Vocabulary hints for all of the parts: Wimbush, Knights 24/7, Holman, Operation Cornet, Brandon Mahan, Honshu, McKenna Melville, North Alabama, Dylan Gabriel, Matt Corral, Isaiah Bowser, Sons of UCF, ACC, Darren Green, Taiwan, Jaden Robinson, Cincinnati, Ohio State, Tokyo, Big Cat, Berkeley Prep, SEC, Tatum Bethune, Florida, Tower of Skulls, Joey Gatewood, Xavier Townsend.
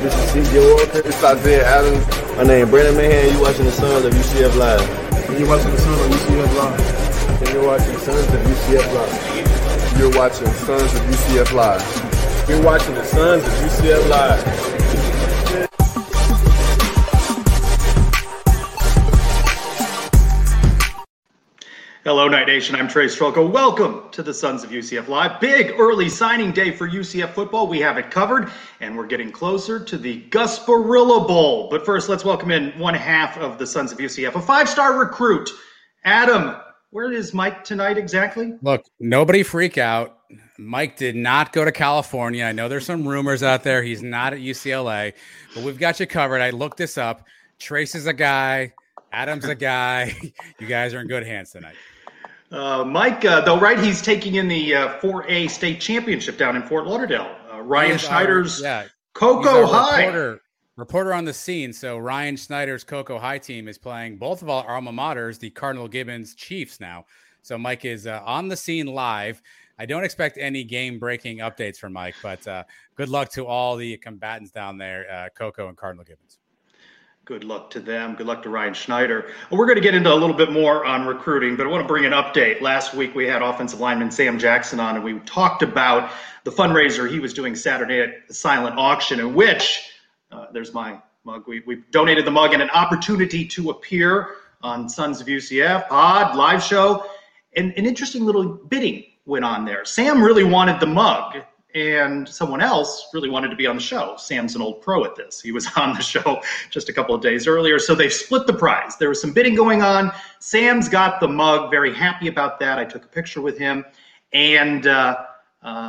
This is CJ Walker. This is Isaiah Adams. My name is Brandon Mahan. You watching the Sons of UCF Live. You watching the Sons of UCF Live. And you're watching Sons of UCF Live. You're watching Sons of UCF Live. You're watching the Sons of UCF Live. Hello, Night Nation. I'm Trey Strelko. Welcome to the Sons of UCF Live. Big early signing day for UCF football. We have it covered, and we're getting closer to the Gasparilla Bowl. But first, let's welcome in one half of the Sons of UCF, a five-star recruit. Adam, where is Mike tonight exactly? Look, nobody freak out. Mike did not go to California. I know there's some rumors out there. He's not at UCLA, but we've got you covered. I looked this up. Trace is a guy. Adam's a guy. You guys are in good hands tonight. Mike, though, right? He's taking in the 4A state championship down in Fort Lauderdale. Ryan Schneider's Cocoa High reporter on the scene. So Ryan Schneider's Cocoa High team is playing both of our alma maters, the Cardinal Gibbons Chiefs, now. So Mike is on the scene live. I don't expect any game-breaking updates from Mike, but good luck to all the combatants down there, Cocoa and Cardinal Gibbons. Good luck to them. Good luck to Ryan Schneider. We're going to get into a little bit more on recruiting, but I want to bring an update. Last week, we had offensive lineman Sam Jackson on, and we talked about the fundraiser he was doing Saturday at the silent auction, in which there's my mug. We donated the mug and an opportunity to appear on Sons of UCF pod live show. And an interesting little bidding went on there. Sam really wanted the mug, and someone else really wanted to be on the show. Sam's an old pro at this. He was on the show just a couple of days earlier. So they split the prize. There was some bidding going on. Sam's got the mug, very happy about that. I took a picture with him. And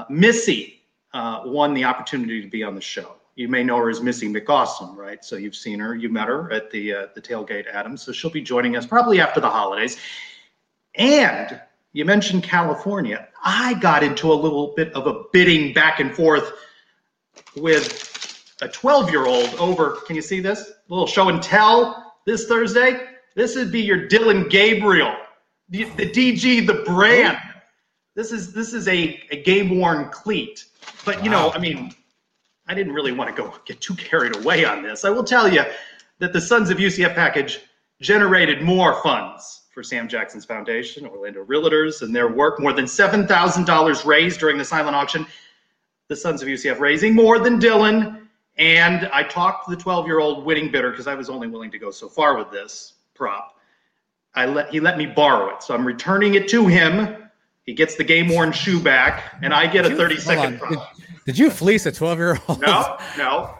Missy won the opportunity to be on the show. You may know her as Missy McAwesome, right? So you've seen her. You met her at the tailgate, Adam. So she'll be joining us probably after the holidays. And you mentioned California. I got into a little bit of a bidding back and forth with a 12-year-old over, can you see this? A little show and tell this Thursday. This would be your Dylan Gabriel, the DG, the brand. This is a game-worn cleat. But, you know, I mean, I didn't really want to go get too carried away on this. I will tell you that the Sons of UCF package generated more funds for Sam Jackson's Foundation, Orlando Realtors, and their work. More than $7,000 raised during the silent auction. The Sons of UCF raising more than Dylan. And I talked to the 12-year-old winning bidder because I was only willing to go so far with this prop. He let me borrow it, so I'm returning it to him. He gets the game-worn shoe back, and I get a 30-second prop. Did you fleece a 12-year-old? No.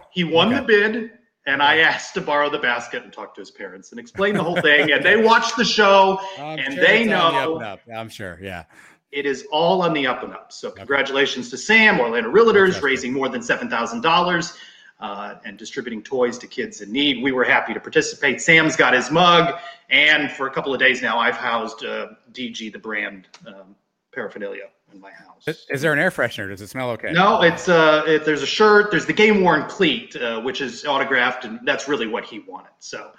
He won the bid. And I asked to borrow the basket and talk to his parents and explain the whole thing. And they watched the show, they know. I'm sure, yeah. It is all on the up and up. So congratulations to Sam, Orlando Realtors, raising more than $7,000 and distributing toys to kids in need. We were happy to participate. Sam's got his mug. And for a couple of days now, I've housed DG, the brand paraphernalia in my house. Is there an air freshener? Does it smell okay? No, it's there's a shirt, there's the game worn cleat, which is autographed, and that's really what he wanted. So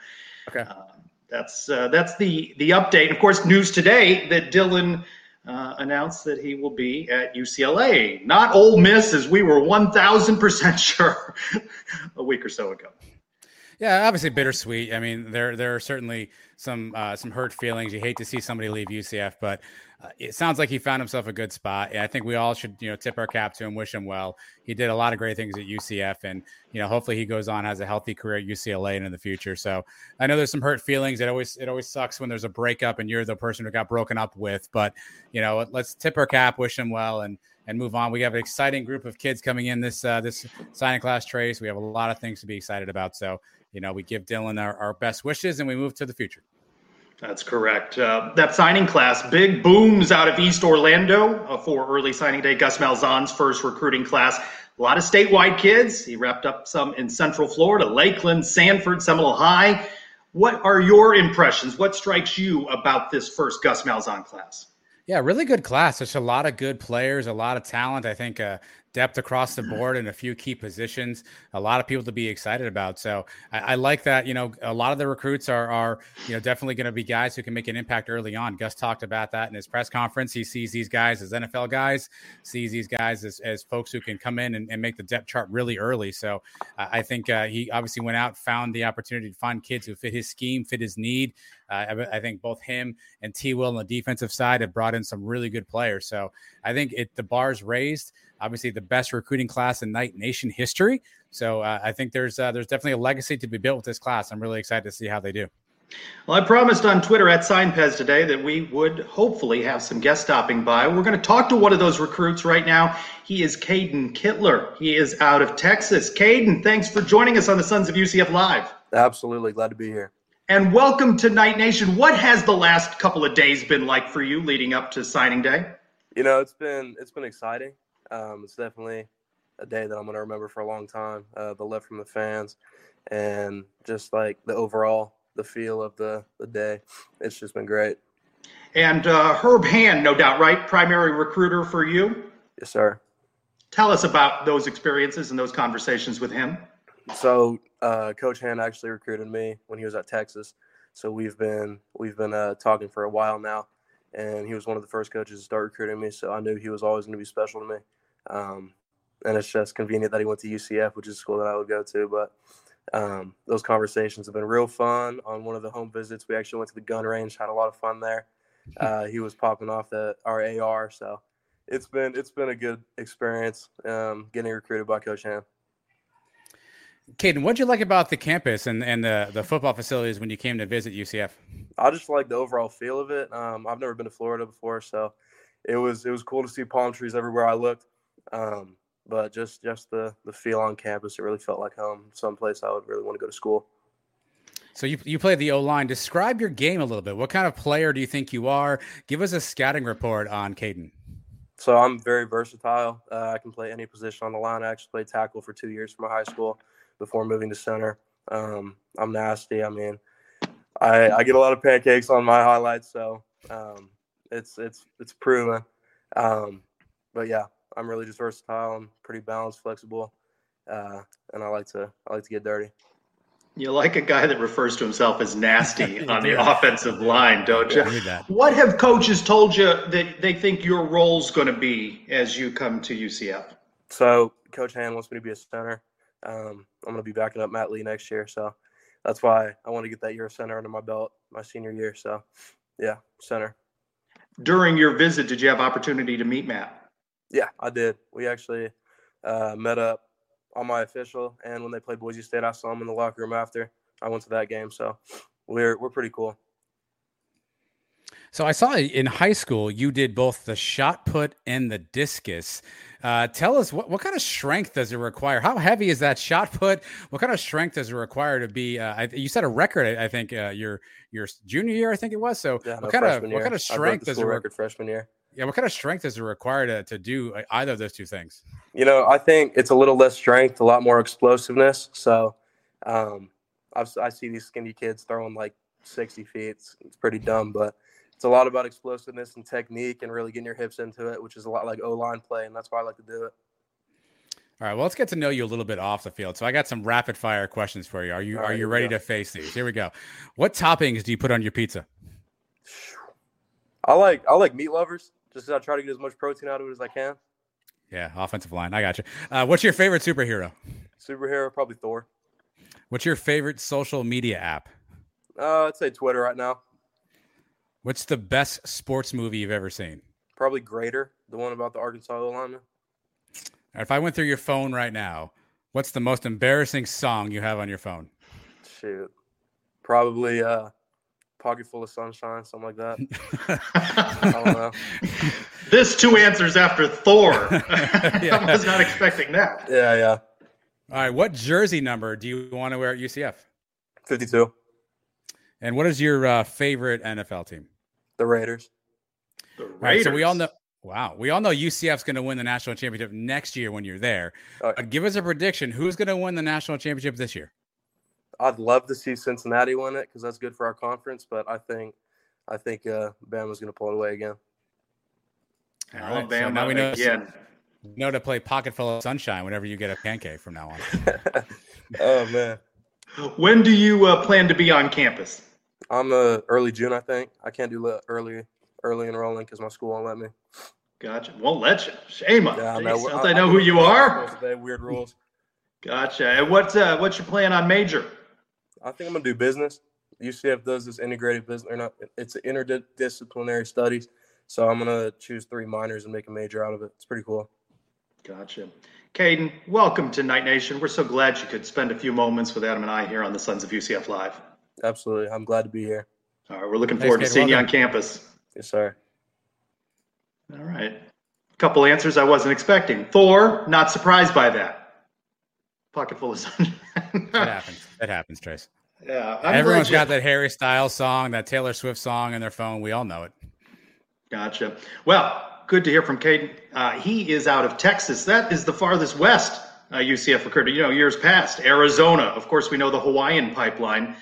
that's the update. Of course, news today that Dylan announced that he will be at UCLA, not Ole Miss, as we were 1,000% sure a week or so ago. Yeah, obviously bittersweet. I mean, there are certainly some hurt feelings. You hate to see somebody leave UCF, but it sounds like he found himself a good spot. And I think we all should, tip our cap to him, wish him well. He did a lot of great things at UCF, and hopefully he goes on, has a healthy career at UCLA and in the future. So I know there's some hurt feelings. It always sucks when there's a breakup and you're the person who got broken up with. But let's tip our cap, wish him well, and move on. We have an exciting group of kids coming in this signing class, Trace. We have a lot of things to be excited about. So, we give Dylan our best wishes and we move to the future. That's correct. That signing class, big booms out of East Orlando for early signing day. Gus Malzahn's first recruiting class. A lot of statewide kids. He wrapped up some in Central Florida, Lakeland, Sanford, Seminole High. What are your impressions? What strikes you about this first Gus Malzahn class? Yeah, really good class. There's a lot of good players, a lot of talent. I think depth across the board in a few key positions, a lot of people to be excited about. So I like that, a lot of the recruits are definitely going to be guys who can make an impact early on. Gus talked about that in his press conference. He sees these guys as NFL guys, sees these guys as folks who can come in and make the depth chart really early. So I think he obviously went out, found the opportunity to find kids who fit his scheme, fit his need. I think both him and T-Will on the defensive side have brought in some really good players. So I think the bar's raised, obviously the best recruiting class in Knight Nation history. So I think there's definitely a legacy to be built with this class. I'm really excited to see how they do. Well, I promised on Twitter @SignPez today that we would hopefully have some guests stopping by. We're going to talk to one of those recruits right now. He is Caden Kittler. He is out of Texas. Caden, thanks for joining us on the Sons of UCF Live. Absolutely. Glad to be here. And welcome to Knight Nation. What has the last couple of days been like for you leading up to signing day? It's been exciting. It's definitely a day that I'm going to remember for a long time. The love from the fans and just like the feel of the day. It's just been great. And Herb Hand, no doubt, right? Primary recruiter for you? Yes, sir. Tell us about those experiences and those conversations with him. So Coach Hand actually recruited me when he was at Texas. So we've been talking for a while now, and he was one of the first coaches to start recruiting me. So I knew he was always going to be special to me. And it's just convenient that he went to UCF, which is a school that I would go to. But those conversations have been real fun. On one of the home visits, we actually went to the gun range, had a lot of fun there. He was popping off our AR. So it's been a good experience getting recruited by Coach Ham. Caden, what'd you like about the campus and the football facilities when you came to visit UCF? I just like the overall feel of it. I've never been to Florida before, so it was cool to see palm trees everywhere I looked. But just the feel on campus, it really felt like home, someplace I would really want to go to school. So you play the O-line. Describe your game a little bit. What kind of player do you think you are? Give us a scouting report on Caden. So I'm very versatile. I can play any position on the line. I actually played tackle for 2 years from my high school before moving to center. I'm nasty. I mean, I get a lot of pancakes on my highlights, so it's proven. But yeah, I'm really just versatile. I'm pretty balanced, flexible, and I like to get dirty. You like a guy that refers to himself as nasty on the offensive line, don't you? What have coaches told you that they think your role's going to be as you come to UCF? So Coach Hand wants me to be a center. I'm going to be backing up Matt Lee next year, so that's why I want to get that year of center under my belt, my senior year. So, yeah, center. During your visit, did you have opportunity to meet Matt? Yeah, I did. We actually met up on my official, and when they played Boise State, I saw him in the locker room after. I went to that game, so we're pretty cool. So I saw in high school you did both the shot put and the discus. Tell us what kind of strength does it require? How heavy is that shot put? What kind of strength does it require to be? You set a record, I think, your junior year, I think it was. So yeah, what kind of strength does it record freshman year? Yeah, what kind of strength does it require to do either of those two things? I think it's a little less strength, a lot more explosiveness. So I see these skinny kids throwing like 60 feet. It's pretty dumb, but it's a lot about explosiveness and technique and really getting your hips into it, which is a lot like O-line play, and that's why I like to do it. All right, well, let's get to know you a little bit off the field. So I got some rapid-fire questions for you. Are you ready to face these? Here we go. What toppings do you put on your pizza? I like meat lovers, just because I try to get as much protein out of it as I can. Yeah, offensive line. I got you. What's your favorite superhero? Probably Thor. What's your favorite social media app? I'd say Twitter right now. What's the best sports movie you've ever seen? Probably Greater, the one about the Arkansas lineman. If I went through your phone right now, what's the most embarrassing song you have on your phone? Shoot. Probably Pocket Full of Sunshine, something like that. I don't know. This two answers after Thor. Yeah. I was not expecting that. Yeah. All right, what jersey number do you want to wear at UCF? 52. And what is your favorite NFL team? The Raiders. The Raiders. All right, so we all know. Wow, we all know UCF's going to win the national championship next year when you're there. Give us a prediction. Who's going to win the national championship this year? I'd love to see Cincinnati win it because that's good for our conference. But I think Bama's going to pull it away again. All right, Alabama so now we know again. Know to play Pocket Full of Sunshine whenever you get a pancake from now on. Oh man! When do you plan to be on campus? I'm early June, I think. I can't do early enrolling because my school won't let me. Gotcha. Won't let you. Shame on you. Don't they know who you are? They have weird rules. Gotcha. And what's your plan on major? I think I'm gonna do business. UCF does this integrated business, or not? It's interdisciplinary studies. So I'm gonna choose 3 minors and make a major out of it. It's pretty cool. Gotcha. Caden, welcome to Night Nation. We're so glad you could spend a few moments with Adam and I here on the Sons of UCF Live. Absolutely. I'm glad to be here. All right. We're looking forward to seeing you on campus. Yes, sir. All right. A couple answers I wasn't expecting. Thor, not surprised by that. Pocket Full of Sunshine. That happens, Trace. Yeah. Everyone's got that Harry Styles song, that Taylor Swift song on their phone. We all know it. Gotcha. Well, good to hear from Caden. He is out of Texas. That is the farthest west UCF occurred, years past. Arizona. Of course, we know the Hawaiian pipeline.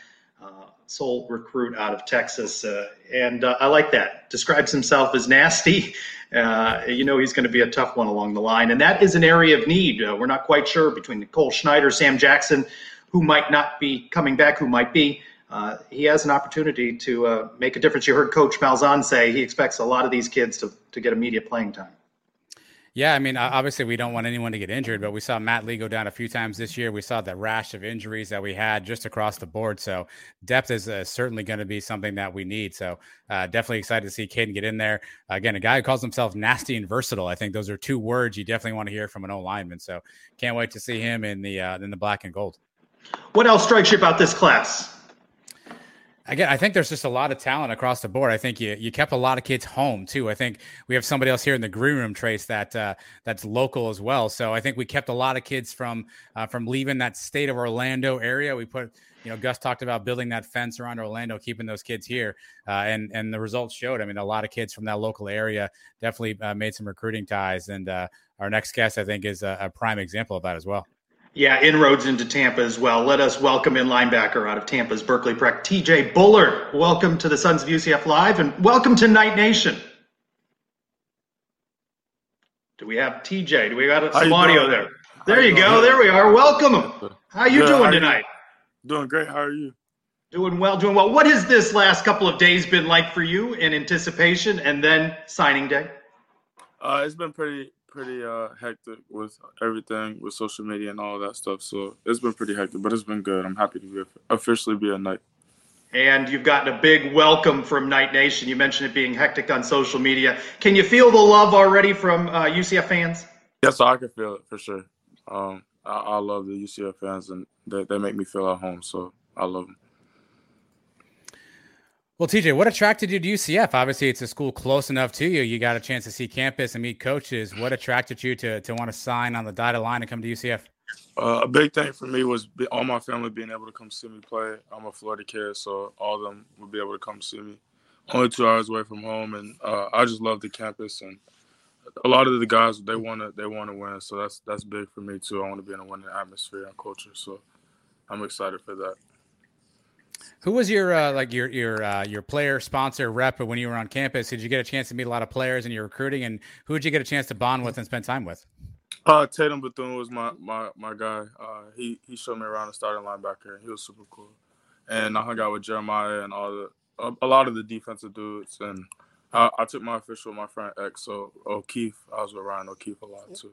Sole recruit out of Texas. And I like that. Describes himself as nasty. He's going to be a tough one along the line. And that is an area of need. We're not quite sure between Nicole Schneider, Sam Jackson, who might not be coming back, who might be. He has an opportunity to make a difference. You heard Coach Malzahn say he expects a lot of these kids to get immediate playing time. Yeah, I mean, obviously we don't want anyone to get injured, but we saw Matt Lee go down a few times this year. We saw the rash of injuries that we had just across the board. So depth is certainly going to be something that we need. So definitely excited to see Caden get in there. Again, a guy who calls himself nasty and versatile. I think those are 2 words you definitely want to hear from an O lineman. So can't wait to see him in the black and gold. What else strikes you about this class? Again, I think there's just a lot of talent across the board. I think you kept a lot of kids home, too. I think we have somebody else here in the green room, Trace, that's local as well. So I think we kept a lot of kids from leaving that state of Orlando area. We put, Gus talked about building that fence around Orlando, keeping those kids here. And the results showed. I mean, a lot of kids from that local area definitely made some recruiting ties. And our next guest, I think, is a prime example of that as well. Yeah, inroads into Tampa as well. Let us welcome in linebacker out of Tampa's Berkeley Prep, T.J. Bullard. Welcome to the Sons of UCF Live, and welcome to Night Nation. Do we have T.J.? Do we got some audio there? There you go. There we are. Welcome him. How you doing tonight? Doing great. How are you? Doing well. What has this last couple of days been like for you in anticipation and then signing day? It's been pretty hectic with everything, with social media and all that stuff. So it's been pretty hectic, but it's been good. I'm happy to officially be a Knight. And you've gotten a big welcome from Knight Nation. You mentioned it being hectic on social media. Can you feel the love already from UCF fans? Yes, I can feel it for sure. I love the UCF fans, and they make me feel at home, so I love them. Well, TJ, what attracted you to UCF? Obviously, it's a school close enough to you. You got a chance to see campus and meet coaches. What attracted you to want to sign on the dotted line and come to UCF? A big thing for me was all my family being able to come see me play. I'm a Florida kid, so all of them would be able to come see me. Only 2 hours away from home, and I just love the campus. And a lot of the guys, they want to win, so that's big for me too. I want to be in a winning atmosphere and culture, so I'm excited for that. Who was your player sponsor rep when you were on campus? Did you get a chance to meet a lot of players in your recruiting, and who did you get a chance to bond with and spend time with? Tatum Bethune was my guy. He showed me around the starting linebacker. He was super cool, and I hung out with Jeremiah and all a lot of the defensive dudes. And I took my official with my friend X, so O'Keefe. I was with Ryan O'Keefe a lot too.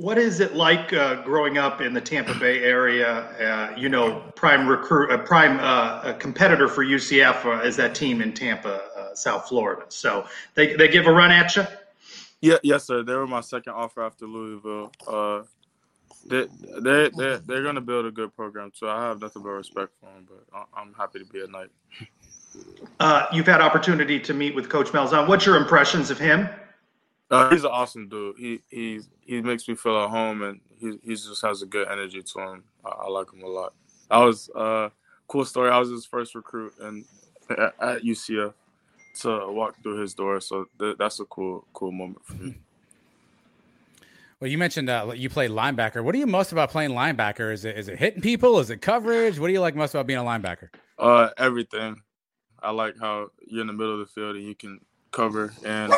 What is it like growing up in the Tampa Bay area? You know, prime competitor for UCF is that team in Tampa, South Florida. So they give a run at you. Yeah, yes, sir. They were my second offer after Louisville. They're going to build a good program, so I have nothing but respect for them. But I'm happy to be at night. You've had opportunity to meet with Coach Malzahn. What's your impressions of him? He's an awesome dude. He makes me feel at home, and he just has a good energy to him. I like him a lot. I was cool story. I was his first recruit and at UCF to walk through his door. So that's a cool moment for me. Well, you mentioned you played linebacker. What do you most about playing linebacker? Is it hitting people? Is it coverage? What do you like most about being a linebacker? Everything. I like how you're in the middle of the field and you can cover and.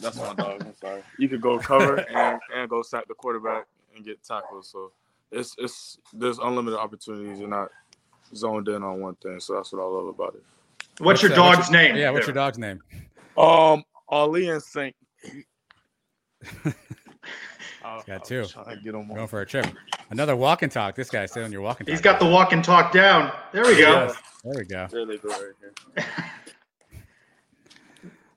That's my dog. I'm sorry. You could go cover and go sack the quarterback and get tackled. So it's there's unlimited opportunities. You're not zoned in on one thing. So that's what I love about it. What's your dog's name? Yeah, what's your dog's name? Ali and Sink. Got two. Going for a trip. Another walk and talk. This guy's still on your walk and talk. He's got the walk and talk down. There we go. Yes. There we go. There they go right here.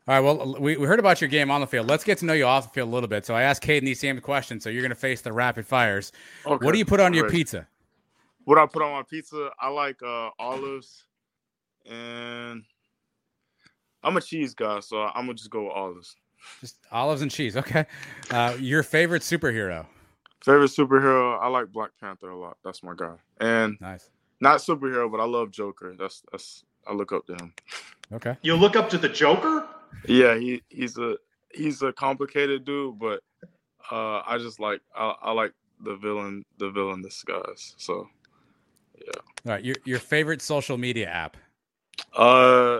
All right, well, we heard about your game on the field. Let's get to know you off the field a little bit. So I asked Caden these same questions, so you're going to face the rapid fires. Okay. What do you put on your pizza? What I put on my pizza? I like olives, and I'm a cheese guy, so I'm going to just go with olives. Just olives and cheese, okay. Your favorite superhero? Favorite superhero? I like Black Panther a lot. That's my guy. And nice. Not superhero, but I love Joker. That's I look up to him. Okay. You look up to the Joker? Yeah, he's a complicated dude, but I just like I like the villain disguise. So yeah. All right, your favorite social media app? I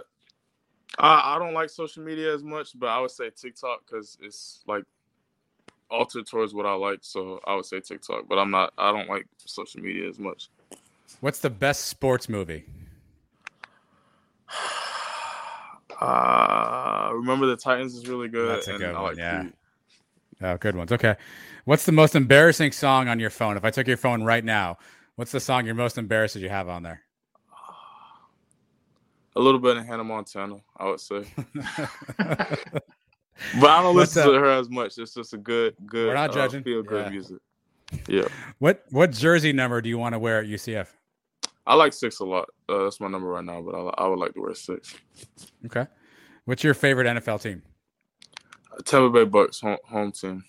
don't like social media as much, but I would say TikTok because it's like altered towards what I like. So I would say TikTok, but I don't like social media as much. What's the best sports movie? Remember the Titans is really good. That's a good one, yeah. Oh, good ones. Okay. What's the most embarrassing song on your phone? If I took your phone right now, what's the song you're most embarrassed that you have on there? A little bit of Hannah Montana, I would say. But I don't listen to her as much. It's just a good, we're not judging. Feel good music. Yeah. What jersey number do you want to wear at UCF? I like 6 a lot. That's my number right now, but I would like to wear 6. Okay. What's your favorite NFL team? Tampa Bay Bucks, home team.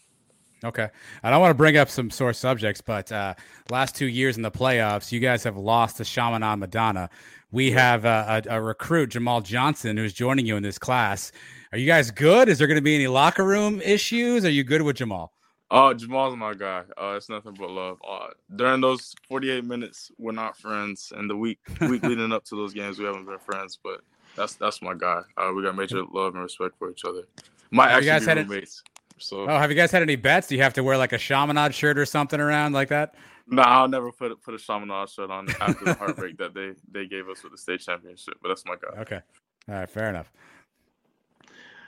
Okay. I don't want to bring up some sore subjects, but last 2 years in the playoffs, you guys have lost to Chaminade-Madonna. We have a recruit, Jamal Johnson, who's joining you in this class. Are you guys good? Is there going to be any locker room issues? Are you good with Jamal? Jamal's my guy. It's nothing but love. During those 48 minutes, we're not friends. And the week leading up to those games, we haven't been friends. But that's my guy. We got major love and respect for each other. Might have actually be roommates. Have you guys had any bets? Do you have to wear like a Chaminade shirt or something around like that? No, I'll never put a Chaminade shirt on after the heartbreak that they gave us with the state championship. But that's my guy. Okay. All right. Fair enough.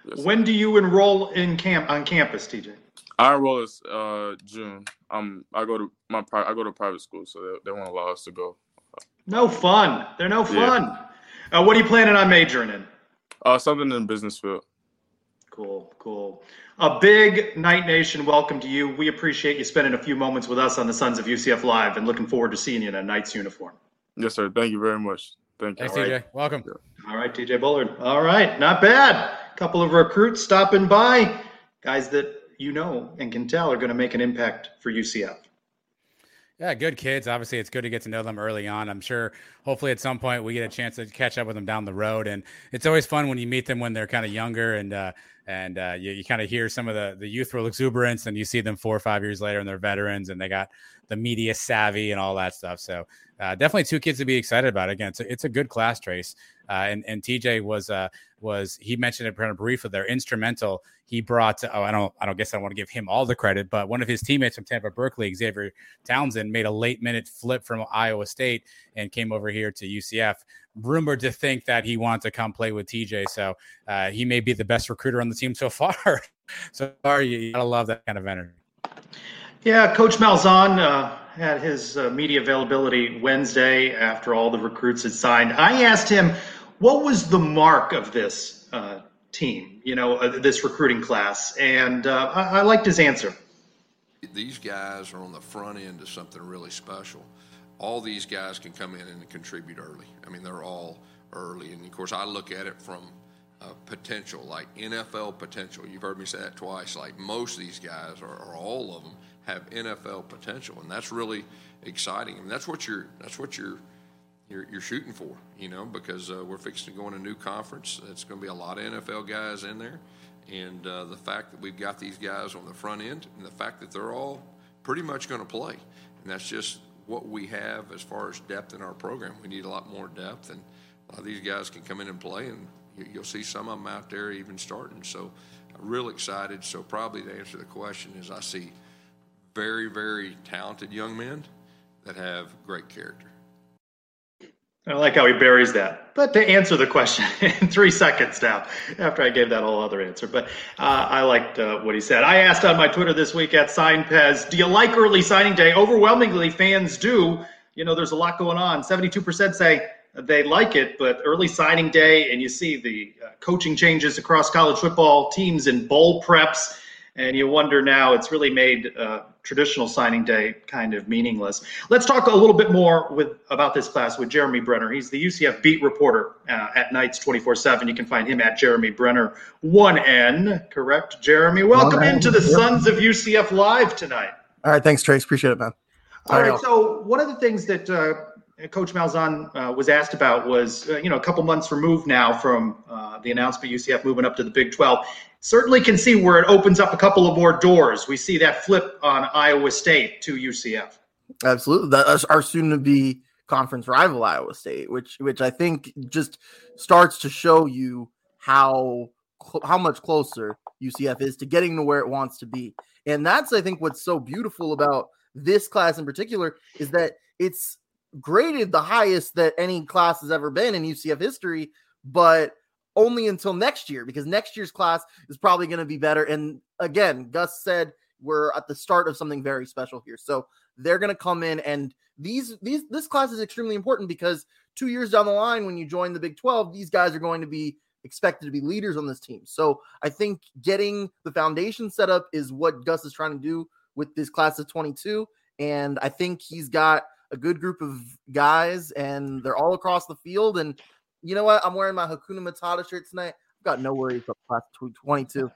Yes, when do you enroll on campus, TJ? I enroll is June. I go to private school, so they won't allow us to go. No fun. They're no fun. Yeah. What are you planning on majoring in? Something in the business field. Cool. A big Night Nation welcome to you. We appreciate you spending a few moments with us on the Sons of UCF Live, and looking forward to seeing you in a Knights uniform. Yes, sir. Thank you very much. Thank you. Thanks, TJ. Right. Welcome. All right, T.J. Bullard. All right, not bad. A couple of recruits stopping by, guys that you know and can tell are going to make an impact for UCF. Yeah, good kids. Obviously, it's good to get to know them early on. I'm sure hopefully at some point we get a chance to catch up with them down the road. And it's always fun when you meet them when they're kind of younger and you kind of hear some of the youthful exuberance, and you see them 4 or 5 years later and they're veterans and they got the media savvy and all that stuff. So definitely two kids to be excited about. Again, it's a good class, Trace. And TJ was he mentioned it kind of briefly there, instrumental. He brought I guess I want to give him all the credit, but one of his teammates from Tampa, Berkeley, Xavier Townsend, made a late minute flip from Iowa State and came over here to UCF. Rumored to think that he wanted to come play with TJ, so he may be the best recruiter on the team so far. So you gotta love that kind of energy. Yeah, Coach Malzahn had his media availability Wednesday after all the recruits had signed. I asked him, what was the mark of this team, this recruiting class? And I liked his answer. These guys are on the front end of something really special. All these guys can come in and contribute early. I mean, they're all early. And, of course, I look at it from potential, like NFL potential. You've heard me say that twice. Like, most of these guys, or all of them, have NFL potential, and that's really exciting. I mean, that's what you're shooting for, because we're fixing to go in a new conference. It's going to be a lot of NFL guys in there. And the fact that we've got these guys on the front end and the fact that they're all pretty much going to play, and that's just what we have as far as depth in our program. We need a lot more depth, and a lot of these guys can come in and play, and you'll see some of them out there even starting. So I'm real excited. So probably to answer the question is I see very, very talented young men that have great character. I like how he buries that. But to answer the question in 3 seconds now, after I gave that whole other answer. But I liked what he said. I asked on my Twitter this week at SignPez, do you like early signing day? Overwhelmingly, fans do. There's a lot going on. 72% say they like it, but early signing day, and you see the coaching changes across college football teams in bowl preps, and you wonder now it's really made traditional signing day kind of meaningless. Let's talk a little bit more about this class with Jeremy Brenner. He's the UCF beat reporter at Knights 24/7. You can find him at Jeremy Brenner 1N, correct, Jeremy? Welcome into the Sons of UCF Live tonight. All right, thanks, Trace. Appreciate it, man. All right, so one of the things that Coach Malzahn was asked about was, a couple months removed now from the announcement UCF moving up to the Big 12. Certainly can see where it opens up a couple of more doors. We see that flip on Iowa State to UCF. Absolutely. That's our soon-to-be conference rival, Iowa State, which I think just starts to show you how much closer UCF is to getting to where it wants to be. And that's, I think, what's so beautiful about this class in particular is that it's graded the highest that any class has ever been in UCF history, but only until next year, because next year's class is probably going to be better. And again, Gus said we're at the start of something very special here. So they're going to come in, and this class is extremely important because 2 years down the line, when you join the Big 12, these guys are going to be expected to be leaders on this team. So I think getting the foundation set up is what Gus is trying to do with this class of 22. And I think he's got a good group of guys, and they're all across the field. And you know what? I'm wearing my Hakuna Matata shirt tonight. I've got no worries about class 22.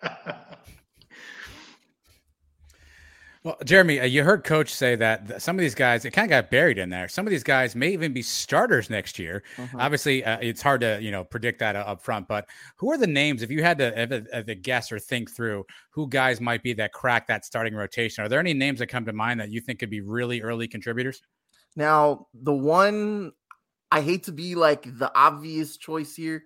Well, Jeremy, you heard Coach say that some of these guys, it kind of got buried in there. Some of these guys may even be starters next year. Uh-huh. Obviously, it's hard to predict that up front. But who are the names, if you had to guess or think through who guys might be that crack that starting rotation? Are there any names that come to mind that you think could be really early contributors? Now, the one, I hate to be like the obvious choice here.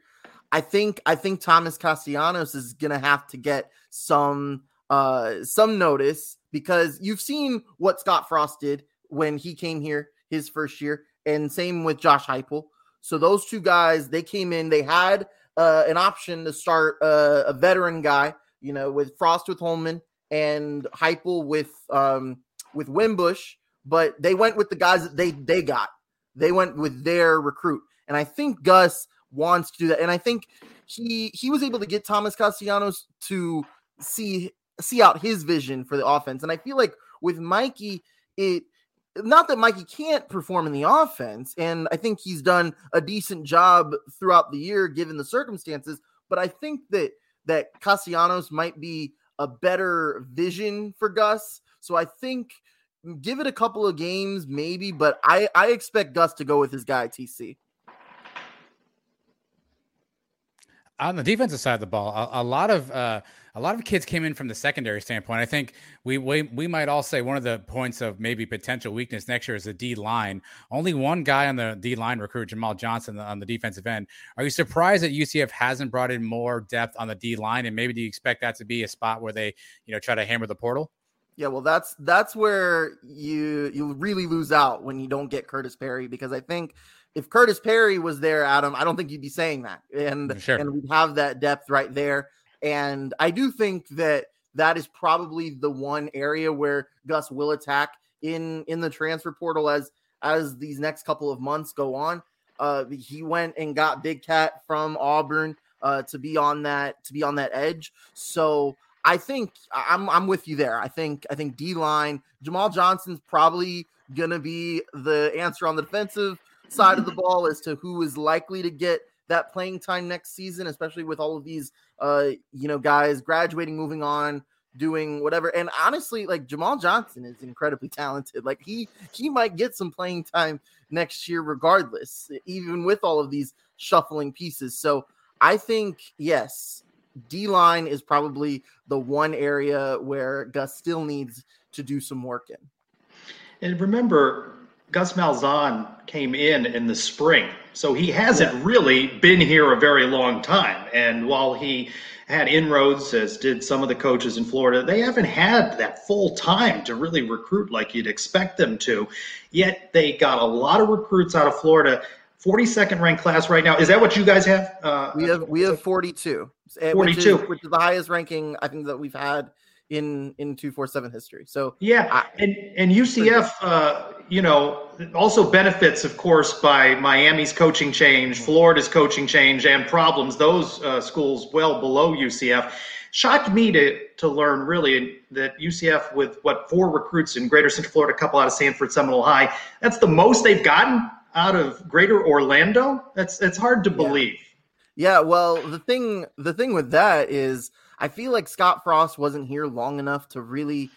I think Thomas Castellanos is going to have to get some notice, because you've seen what Scott Frost did when he came here his first year, and same with Josh Heupel. So those two guys, they came in, they had an option to start a veteran guy, with Frost with Holman and Heupel with Wimbush, but they went with the guys that they got. They went with their recruit. And I think Gus wants to do that. And I think he was able to get Thomas Castellanos to see out his vision for the offense. And I feel like with Mikey, it not that Mikey can't perform in the offense, and I think he's done a decent job throughout the year given the circumstances, but I think that Castellanos might be a better vision for Gus. So I think give it a couple of games, maybe, but I expect Gus to go with his guy, TC. On the defensive side of the ball, a lot of kids came in from the secondary standpoint. I think we might all say one of the points of maybe potential weakness next year is the D line. Only one guy on the D line recruit, Jamal Johnson, on the defensive end. Are you surprised that UCF hasn't brought in more depth on the D line? And maybe do you expect that to be a spot where they try to hammer the portal? Yeah, well, that's where you really lose out when you don't get Curtis Perry, because I think if Curtis Perry was there, Adam, I don't think you'd be saying that. And sure. And we'd have that depth right there. And I do think that that is probably the one area where Gus will attack in the transfer portal as these next couple of months go on. He went and got Big Cat from Auburn to be on that edge. So I think I'm with you there. I think D-line, Jamal Johnson's probably gonna be the answer on the defensive side of the ball as to who is likely to get that playing time next season, especially with all of these guys graduating, moving on, doing whatever. And honestly, like, Jamal Johnson is incredibly talented. Like, he might get some playing time next year regardless, even with all of these shuffling pieces. So I think, yes, D-line is probably the one area where Gus still needs to do some work in. And remember, Gus Malzahn came in the spring, so he hasn't really been here a very long time. And while he had inroads, as did some of the coaches in Florida, they haven't had that full time to really recruit like you'd expect them to. Yet they got a lot of recruits out of Florida. 42nd ranked class right now. Is that what you guys have? We have 42. 42, which is the highest ranking I think that we've had in 247 history. So yeah, and UCF, also benefits, of course, by Miami's coaching change, Florida's coaching change, and problems those schools well below UCF. Shocked me to learn really that UCF, with four recruits in Greater Central Florida, a couple out of Sanford Seminole High, that's the most they've gotten out of Greater Orlando. That's hard to believe. Yeah, well, the thing with that is, I feel like Scott Frost wasn't here long enough to really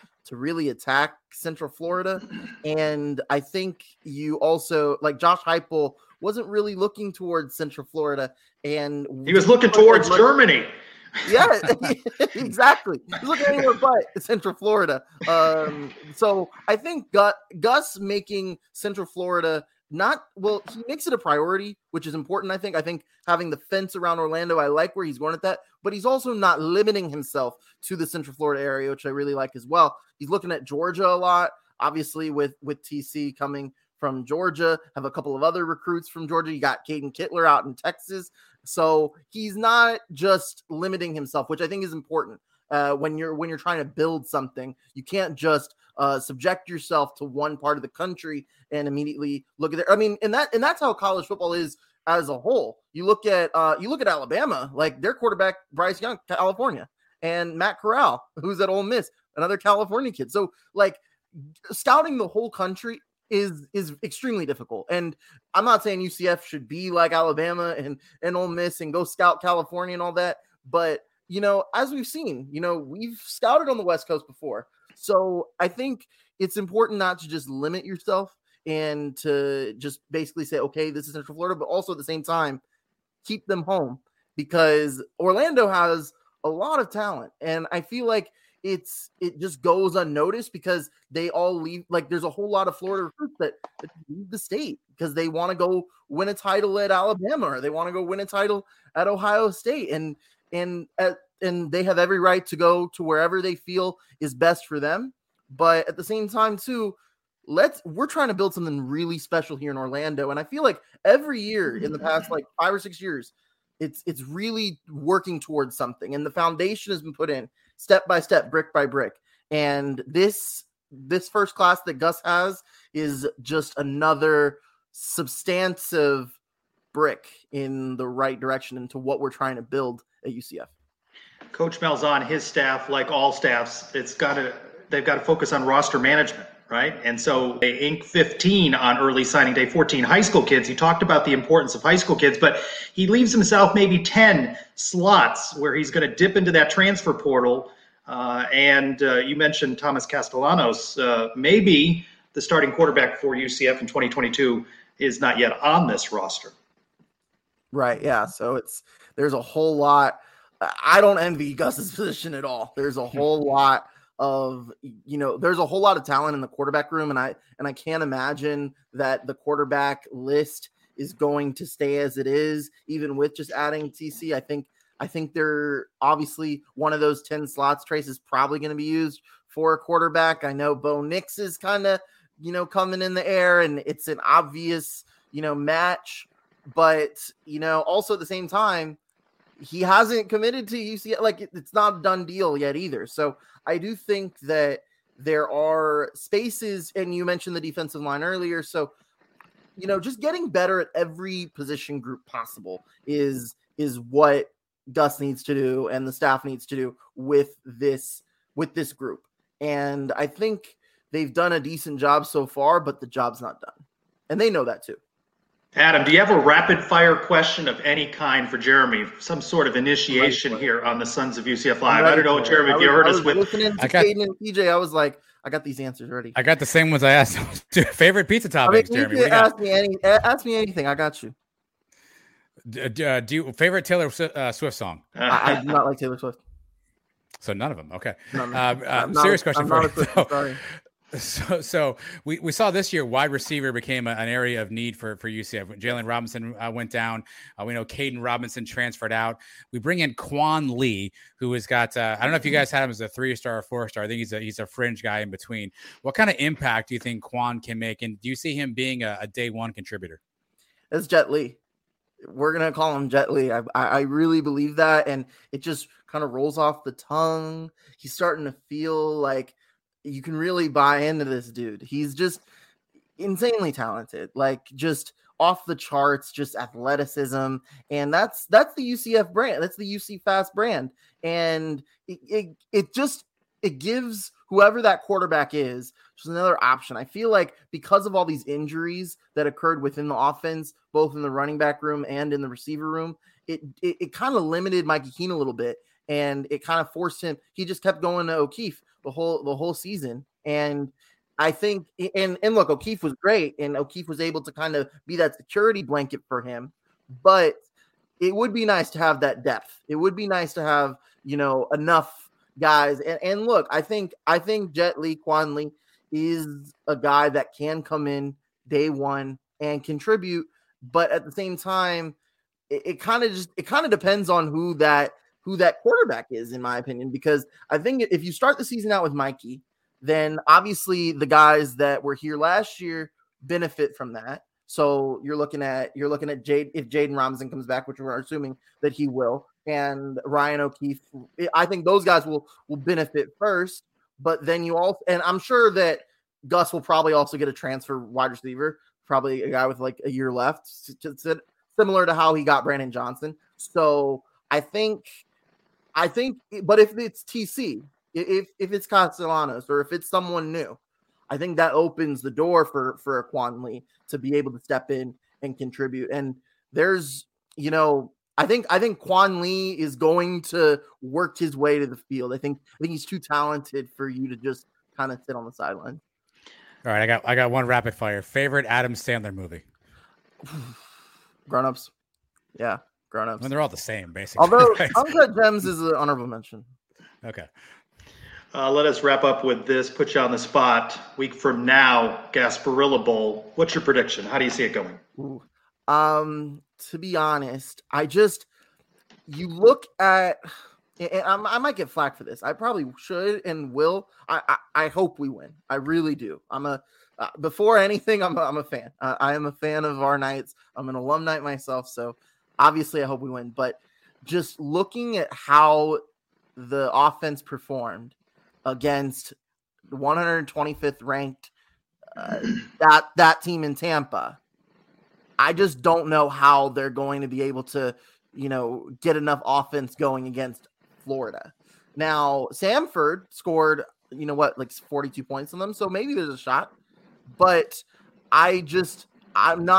attack Central Florida. And I think you also, like, Josh Heupel wasn't really looking towards Central Florida. And he was looking towards Germany. Yeah, exactly. He's looking anywhere but Central Florida. So I think Gus making Central Florida he makes it a priority, which is important. I think having the fence around Orlando, I like where he's going at that, but he's also not limiting himself to the Central Florida area, which I really like as well. He's looking at Georgia a lot, obviously, with TC coming from Georgia. Have a couple of other recruits from Georgia. You got Caden Kittler out in Texas. So he's not just limiting himself, which I think is important. When you're trying to build something, you can't just subject yourself to one part of the country and immediately look at it. I mean, and that's how college football is as a whole. You look at Alabama, like their quarterback Bryce Young, California, and Matt Corral, who's at Ole Miss, another California kid. So like scouting the whole country is extremely difficult. And I'm not saying UCF should be like Alabama and Ole Miss and go scout California and all that, but as we've seen, we've scouted on the West Coast before. So I think it's important not to just limit yourself and to just basically say, okay, this is Central Florida, but also at the same time, keep them home, because Orlando has a lot of talent. And I feel like it just goes unnoticed because they all leave. Like, there's a whole lot of Florida recruits that leave the state because they want to go win a title at Alabama, or they want to go win a title at Ohio State. And they have every right to go to wherever they feel is best for them. But at the same time, too, we're trying to build something really special here in Orlando. And I feel like every year in the past, like 5 or 6 years, it's really working towards something. And the foundation has been put in step by step, brick by brick. And this first class that Gus has is just another substantive brick in the right direction into what we're trying to build at UCF. Coach Malzahn, his staff, like all staffs, they've got to focus on roster management, right? And so they inked 15 on early signing day, 14 high school kids. He talked about the importance of high school kids, but he leaves himself maybe 10 slots where he's going to dip into that transfer portal. And you mentioned Thomas Castellanos, maybe the starting quarterback for UCF in 2022 is not yet on this roster. Right. Yeah. So there's a whole lot. I don't envy Gus's position at all. There's a whole lot of, there's a whole lot of talent in the quarterback room. And I can't imagine that the quarterback list is going to stay as it is, even with just adding TC. I think they're obviously one of those 10 slots. Trace is probably going to be used for a quarterback. I know Bo Nix is kind of, coming in the air, and it's an obvious, match. But, also at the same time, he hasn't committed to UCLA. Like, it's not a done deal yet either. So I do think that there are spaces, and you mentioned the defensive line earlier. So, you know, just getting better at every position group possible is what Gus needs to do and the staff needs to do with this group. And I think they've done a decent job so far, but the job's not done. And they know that too. Adam, do you have a rapid fire question of any kind for Jeremy? Some sort of initiation here on the Sons of UCF Live. I don't know, Jeremy, if you heard us with Caden and TJ, I was like, I got these answers ready. I got the same ones I asked. Favorite pizza topics, Jeremy? Ask me anything. I got you. Do you favorite Taylor Swift song? I do not like Taylor Swift. So none of them. Okay. Serious question for you. Sorry. So we saw this year wide receiver became an area of need for UCF. Jalen Robinson went down. We know Caden Robinson transferred out. We bring in Kwan Lee, who has got I don't know if you guys had him as a 3-star or 4-star. I think he's a fringe guy in between. What kind of impact do you think Kwan can make? And do you see him being a day one contributor? That's Jet Lee. We're going to call him Jet Lee. I really believe that. And it just kind of rolls off the tongue. He's starting to feel like you can really buy into this dude. He's just insanely talented, like just off the charts, just athleticism. And that's the UCF brand. That's the UC Fast brand. And it gives whoever that quarterback is just another option. I feel like because of all these injuries that occurred within the offense, both in the running back room and in the receiver room, it kind of limited Mikey Keene a little bit. And it kind of forced him. He just kept going to O'Keefe the whole season. And I think, and look, O'Keefe was great. And O'Keefe was able to kind of be that security blanket for him. But it would be nice to have that depth. It would be nice to have, you know, enough guys. And look, I think Jet Lee, Kwan Lee is a guy that can come in day one and contribute. But at the same time, it kind of depends on who that quarterback is, in my opinion, because I think if you start the season out with Mikey, then obviously the guys that were here last year benefit from that. So you're looking at Jade, if Jaden Robinson comes back, which we're assuming that he will, and Ryan O'Keefe, I think those guys will benefit first, but then you also, and I'm sure that Gus will probably also get a transfer wide receiver, probably a guy with like a year left, similar to how he got Brandon Johnson. So I think, but if it's TC, if it's Castellanos, or if it's someone new, I think that opens the door for Kwan Lee to be able to step in and contribute. And there's, you know, I think Kwan Lee is going to work his way to the field. I think he's too talented for you to just kind of sit on the sideline. All right, I got one rapid fire. Favorite Adam Sandler movie? Grown Ups. Yeah. Grown-ups. I mean, they're all the same, basically. Although Uncut Gems is an honorable mention. Okay. Let us wrap up with this. Put you on the spot. Week from now, Gasparilla Bowl. What's your prediction? How do you see it going? Ooh. To be honest, you look at, and I might get flack for this. I probably should and will. I hope we win. I really do. Before anything, I'm a fan. I am a fan of our nights. I'm an alumni myself, so obviously, I hope we win, but just looking at how the offense performed against the 125th ranked that team in Tampa, I just don't know how they're going to be able to, you know, get enough offense going against Florida. Now, Samford scored, you know what, like 42 points on them, so maybe there's a shot, but I'm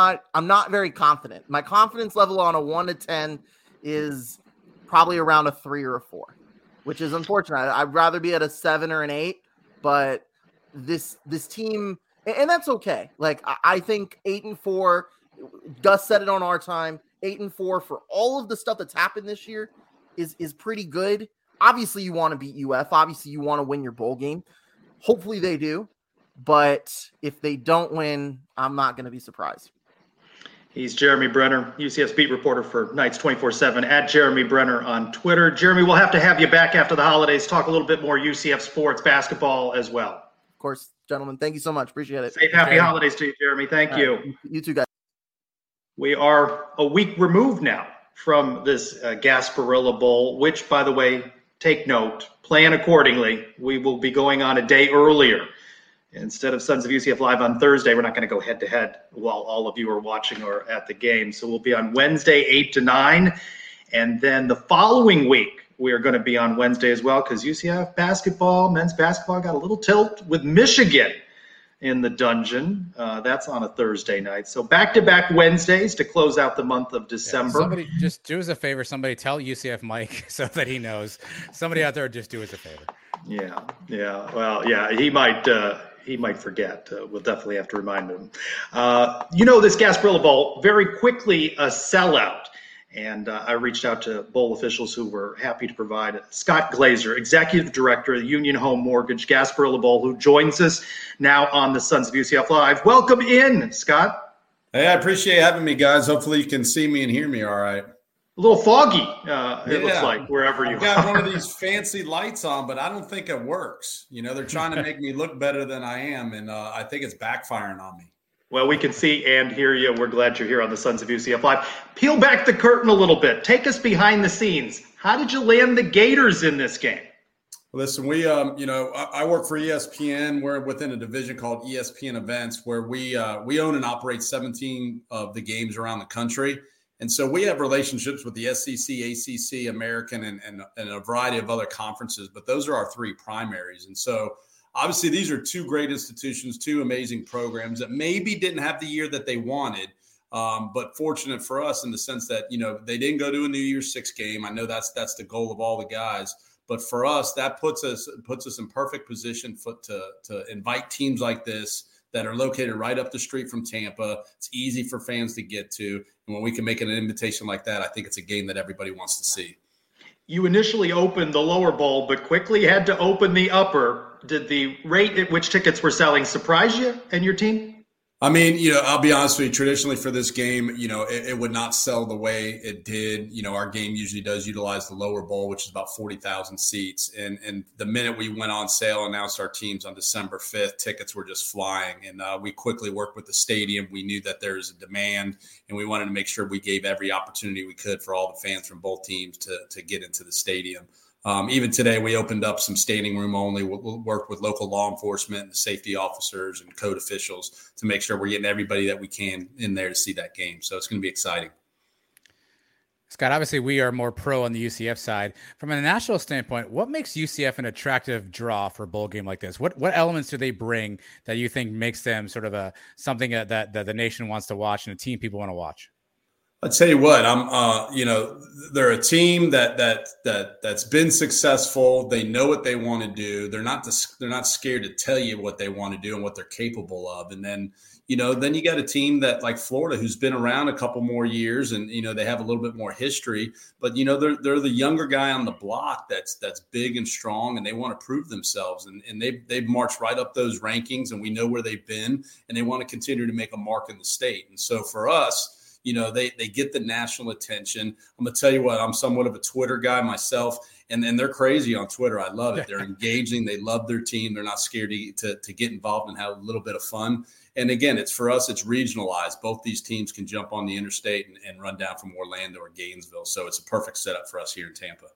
not very confident. My confidence level on a 1 to 10 is probably around a 3 or a 4, which is unfortunate. I'd rather be at a 7 or an 8, but this team, and that's okay. Like I think 8 and 4, Gus said it on our time. 8 and 4 for all of the stuff that's happened this year is pretty good. Obviously, you want to beat UF. Obviously, you want to win your bowl game. Hopefully, they do. But if they don't win, I'm not going to be surprised. He's Jeremy Brenner, UCF's beat reporter for Knights 24/7 at Jeremy Brenner on Twitter. Jeremy, we'll have to have you back after the holidays. Talk a little bit more UCF sports, basketball as well. Of course, gentlemen. Thank you so much. Appreciate it. Safe, happy holidays to you, Jeremy. Thank you. You too, guys. We are a week removed now from this Gasparilla Bowl, which, by the way, take note, plan accordingly. We will be going on a day earlier. Instead of Sons of UCF Live on Thursday, we're not going to go head-to-head while all of you are watching or at the game. So we'll be on Wednesday, 8 to 9. And then the following week, we are going to be on Wednesday as well, because UCF basketball, men's basketball, got a little tilt with Michigan in the dungeon. That's on a Thursday night. So back-to-back Wednesdays to close out the month of December. Yeah, somebody just do us a favor. Somebody tell UCF Mike so that he knows. Somebody out there, just do us a favor. Yeah. Well, yeah, he might forget. We'll definitely have to remind him. This Gasparilla Bowl, very quickly a sellout. And I reached out to bowl officials who were happy to provide it. Scott Glazer, Executive Director of the Union Home Mortgage Gasparilla Bowl, who joins us now on the Sons of UCF Live. Welcome in, Scott. Hey, I appreciate having me, guys. Hopefully you can see me and hear me all right. A little foggy, it looks like, wherever you are. I've got one of these fancy lights on, but I don't think it works. They're trying to make me look better than I am, and I think it's backfiring on me. Well, we can see and hear you. We're glad you're here on the Sons of UCF Live. Peel back the curtain a little bit. Take us behind the scenes. How did you land the Gators in this game? Listen, we, I work for ESPN. We're within a division called ESPN Events, where we own and operate 17 of the games around the country. And so we have relationships with the SEC, ACC, American, and a variety of other conferences. But those are our three primaries. And so obviously, these are two great institutions, two amazing programs that maybe didn't have the year that they wanted, but fortunate for us in the sense that, they didn't go to a New Year's Six game. I know that's the goal of all the guys. But for us, that puts us in perfect position to invite teams like this that are located right up the street from Tampa. It's easy for fans to get to. And when we can make an invitation like that, I think it's a game that everybody wants to see. You initially opened the lower bowl, but quickly had to open the upper. Did the rate at which tickets were selling surprise you and your team? I mean, I'll be honest with you, traditionally for this game, it would not sell the way it did. Our game usually does utilize the lower bowl, which is about 40,000 seats. And the minute we went on sale, announced our teams on December 5th, tickets were just flying. And we quickly worked with the stadium. We knew that there was a demand, and we wanted to make sure we gave every opportunity we could for all the fans from both teams to get into the stadium. Even today, we opened up some standing room only. We'll work with local law enforcement and safety officers and code officials to make sure we're getting everybody that we can in there to see that game. So it's going to be exciting. Scott, obviously we are more pro on the UCF side. From a national standpoint, what makes UCF an attractive draw for a bowl game like this? What elements do they bring that you think makes them sort of something that the nation wants to watch and a team people want to watch? I'll tell you what, they're a team that's been successful. They know what they want to do. They're not scared to tell you what they want to do and what they're capable of. And then, then you got a team that like Florida, who's been around a couple more years and, they have a little bit more history, but they're the younger guy on the block that's big and strong, and they want to prove themselves. And they've marched right up those rankings, and we know where they've been, and they want to continue to make a mark in the state. And so for us, they get the national attention. I'm going to tell you what, I'm somewhat of a Twitter guy myself, and they're crazy on Twitter. I love it. They're engaging. They love their team. They're not scared to get involved and have a little bit of fun. And again, it's for us, it's regionalized. Both these teams can jump on the interstate and run down from Orlando or Gainesville. So it's a perfect setup for us here in Tampa.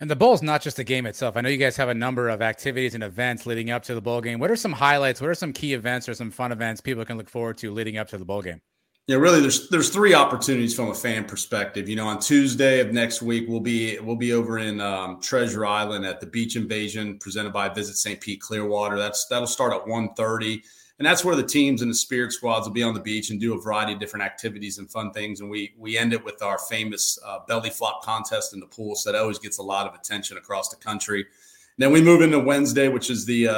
And the bowl is not just the game itself. I know you guys have a number of activities and events leading up to the bowl game. What are some highlights? What are some key events or some fun events people can look forward to leading up to the bowl game? Yeah, really, there's three opportunities from a fan perspective. On Tuesday of next week, we'll be over in Treasure Island at the Beach Invasion presented by Visit St. Pete Clearwater. That'll start at 1:30, and that's where the teams and the spirit squads will be on the beach and do a variety of different activities and fun things. And we end it with our famous belly flop contest in the pool, so that always gets a lot of attention across the country. Then we move into Wednesday, which is the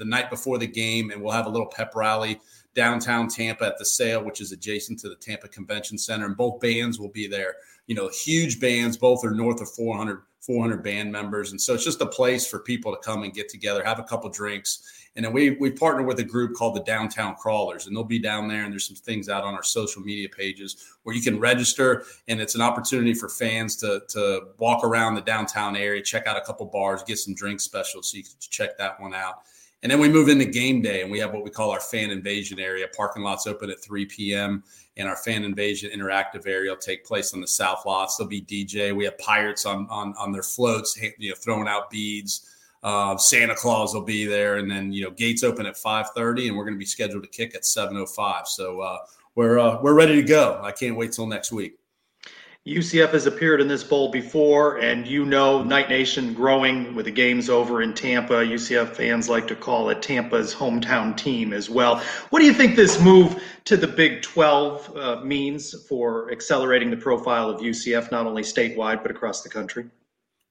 night before the game, and we'll have a little pep rally downtown Tampa at the Sail, which is adjacent to the Tampa Convention Center. And both bands will be there, huge bands. Both are north of 400 band members. And so it's just a place for people to come and get together, have a couple drinks. And then we partner with a group called the Downtown Crawlers, and they'll be down there. And there's some things out on our social media pages where you can register. And it's an opportunity for fans to walk around the downtown area, check out a couple bars, get some drink specials. So you can check that one out. And then we move into game day, and we have what we call our fan invasion area. Parking lots open at 3 p.m., and our fan invasion interactive area will take place on the south lots. There'll be DJ. We have pirates on their floats, you know, throwing out beads. Santa Claus will be there. And then, you know, gates open at 5:30, and we're going to be scheduled to kick at 7:05. So we're ready to go. I can't wait till next week. UCF has appeared in this bowl before, and you know Night Nation growing with the games over in Tampa. UCF fans like to call it Tampa's hometown team as well. What do you think this move to the Big 12 means for accelerating the profile of UCF, not only statewide but across the country?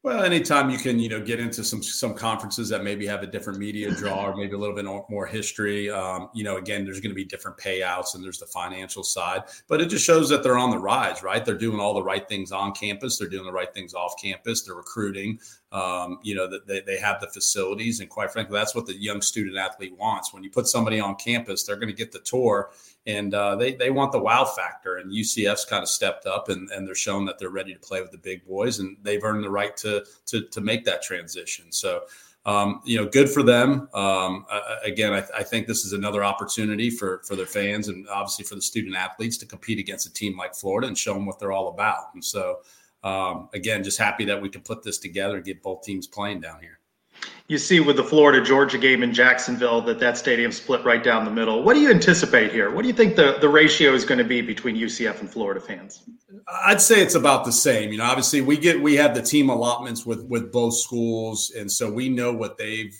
Well, anytime you can, you know, get into some conferences that maybe have a different media draw or maybe a little bit more history, you know, again, there's going to be different payouts and there's the financial side, but it just shows that they're on the rise, right? They're doing all the right things on campus. They're doing the right things off campus. They're recruiting, you know, they have the facilities. And quite frankly, that's what the young student athlete wants. When you put somebody on campus, they're going to get the tour. And they want the wow factor, and UCF's kind of stepped up, and they're showing that they're ready to play with the big boys, and they've earned the right to make that transition. So, you know, good for them. Again, I think this is another opportunity for their fans and obviously for the student athletes to compete against a team like Florida and show them what they're all about. And so, again, just happy that we can put this together and get both teams playing down here. You see with the Florida-Georgia game in Jacksonville that stadium split right down the middle. What do you anticipate here? What do you think the ratio is going to be between UCF and Florida fans? I'd say it's about the same. You know, obviously we have the team allotments with both schools, and so we know what they've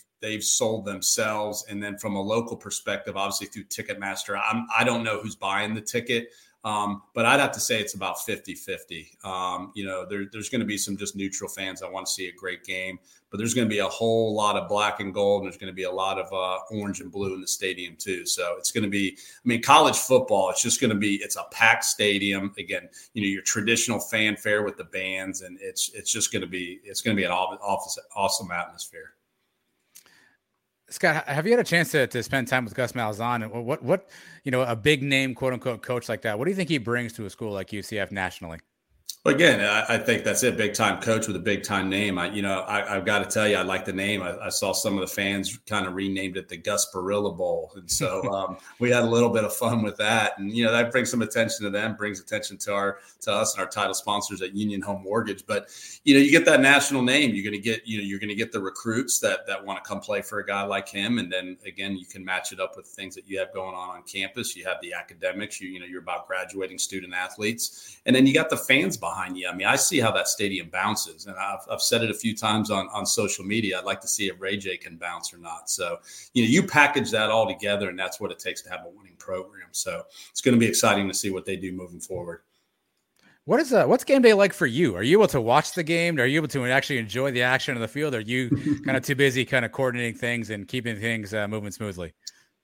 sold themselves. And then from a local perspective, obviously through Ticketmaster, I don't know who's buying the ticket. But I'd have to say it's about 50-50. You know, there's going to be some just neutral fans that want to see a great game, but there's going to be a whole lot of black and gold, and there's going to be a lot of orange and blue in the stadium too. So it's going to be, I mean, college football, it's just going to be, it's a packed stadium. Again, you know, your traditional fanfare with the bands, and it's just going to be, it's going to be an awesome atmosphere. Scott, have you had a chance to spend time with Gus Malzahn? And what you know, a big name, quote unquote, coach like that? What do you think he brings to a school like UCF nationally? Again, I think that's it. Big time coach with a big time name. I've got to tell you, I like the name. I saw some of the fans kind of renamed it the Gasparilla Bowl. And so we had a little bit of fun with that. And, you know, that brings some attention to them, brings attention to us and our title sponsors at Union Home Mortgage. But, you know, you get that national name, you're going to get the recruits that want to come play for a guy like him. And then again, you can match it up with things that you have going on campus. You have the academics, you know, you're about graduating student athletes, and then you got the fans behind you. I mean, I see how that stadium bounces, and I've said it a few times on social media. I'd like to see if Ray J can bounce or not. So, you know, you package that all together, and that's what it takes to have a winning program. So it's going to be exciting to see what they do moving forward. What is what's game day like for you? Are you able to watch the game? Are you able to actually enjoy the action on the field? Are you kind of too busy kind of coordinating things and keeping things moving smoothly?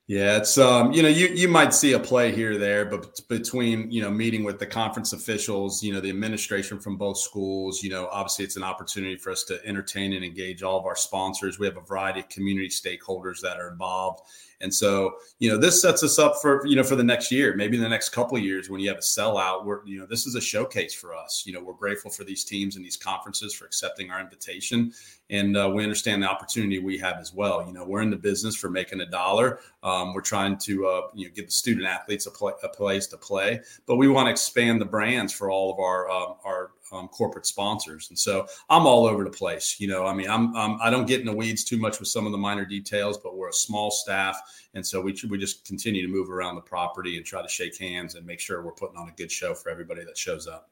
Yeah, it's, you know, you might see a play here or there, but between, you know, meeting with the conference officials, you know, the administration from both schools, you know, obviously it's an opportunity for us to entertain and engage all of our sponsors. We have a variety of community stakeholders that are involved. And so, you know, this sets us up for, you know, for the next year, maybe the next couple of years when you have a sellout. You know, this is a showcase for us. You know, we're grateful for these teams and these conferences for accepting our invitation. And we understand the opportunity we have as well. You know, we're in the business for making a dollar. We're trying to, you know, give the student athletes a place to play. But we want to expand the brands for all of our corporate sponsors. And so I'm all over the place. You know, I mean, I don't get in the weeds too much with some of the minor details, but we're a small staff. And so we just continue to move around the property and try to shake hands and make sure we're putting on a good show for everybody that shows up.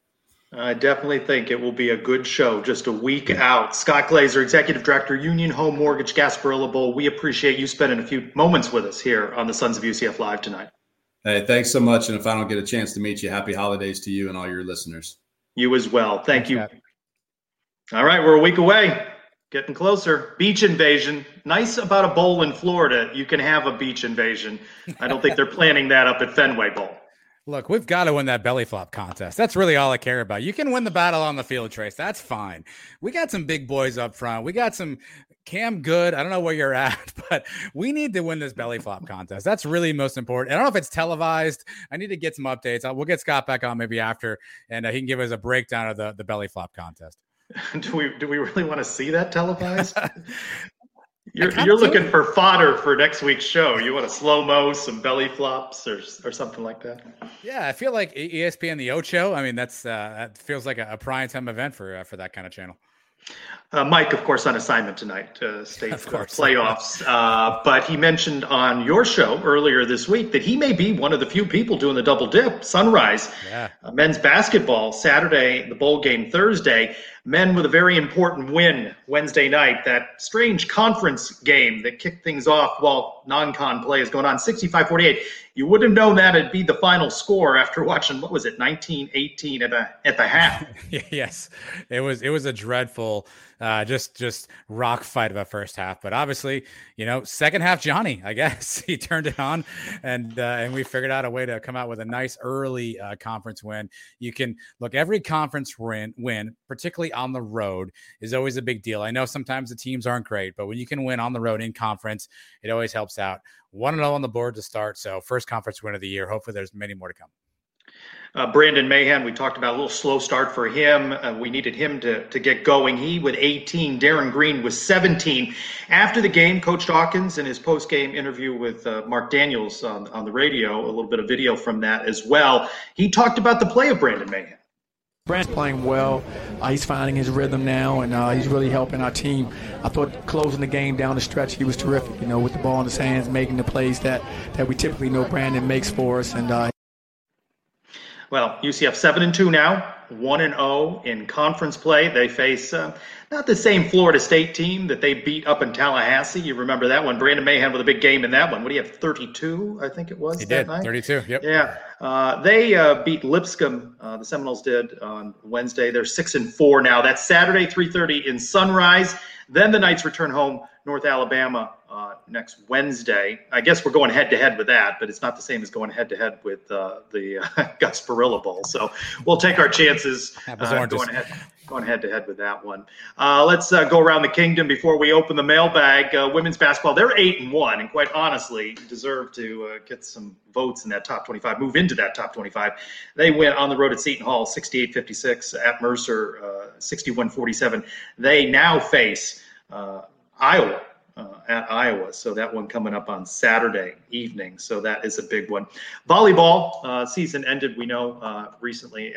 I definitely think it will be a good show just a week out. Scott Glazer, Executive Director, Union Home Mortgage Gasparilla Bowl. We appreciate you spending a few moments with us here on the Sons of UCF Live tonight. Hey, thanks so much. And if I don't get a chance to meet you, happy holidays to you and all your listeners. You as well. Thank you. All right, we're a week away. Getting closer. Beach invasion. Nice about a bowl in Florida. You can have a beach invasion. I don't think they're planning that up at Fenway Bowl. Look, we've got to win that belly flop contest. That's really all I care about. You can win the battle on the field, Trace. That's fine. We got some big boys up front. We got some Cam Good. I don't know where you're at, but we need to win this belly flop contest. That's really most important. I don't know if it's televised. I need to get some updates. We'll get Scott back on maybe after, and he can give us a breakdown of the belly flop contest. Do we really want to see that televised? You're looking for fodder for next week's show. You want a slow-mo, some belly flops or something like that? Yeah, I feel like ESPN The Ocho. I mean, that feels like a primetime event for that kind of channel. Mike, of course, on assignment tonight, state playoffs. But he mentioned on your show earlier this week that he may be one of the few people doing the double dip, sunrise. Yeah. Men's basketball Saturday, the bowl game Thursday. Men with a very important win Wednesday night, that strange conference game that kicked things off while non-con play is going on, 65-48. You would have known that it'd be the final score after watching, 19-18 at the half. Yes, it was a dreadful, just rock fight of a first half. But obviously, second half Johnny, I guess, he turned it on, and we figured out a way to come out with a nice early conference win. You can look, every conference win, particularly on the road, is always a big deal. I know sometimes the teams aren't great, but when you can win on the road in conference, it always helps out. 1-0 on the board to start. So first conference win of the year. Hopefully there's many more to come. Brandon Mahan, we talked about a little slow start for him. We needed him to get going. He with 18, Darren Green with 17. After the game, Coach Dawkins in his post-game interview with Mark Daniels on the radio, a little bit of video from that as well. He talked about the play of Brandon Mahan. Brandon's playing well. He's finding his rhythm now, and he's really helping our team. I thought closing the game down the stretch, he was terrific, with the ball in his hands, making the plays that we typically know Brandon makes for us. And well, UCF 7-2 now, 1-0 in conference play. They face not the same Florida State team that they beat up in Tallahassee. You remember that one. Brandon Mahan with a big game in that one. What do you have, 32, I think it was? He did, night? 32, yep. Yeah. They beat Lipscomb, the Seminoles did, on Wednesday. They're 6-4 now. That's Saturday, 3:30 in Sunrise. Then the Knights return home, North Alabama, next Wednesday. I guess we're going head-to-head with that, but it's not the same as going head-to-head with the Gasparilla Bowl. So we'll take our chances going head-to-head with that one. Let's go around the kingdom before we open the mailbag. Women's basketball, they're 8-1, and quite honestly deserve to get some votes in that top 25, move into that top 25. They went on the road at Seton Hall, 68-56, at Mercer, 61-47. They now face Iowa. At Iowa, so that one coming up on Saturday evening, so that is a big one. Volleyball season ended, we know, recently in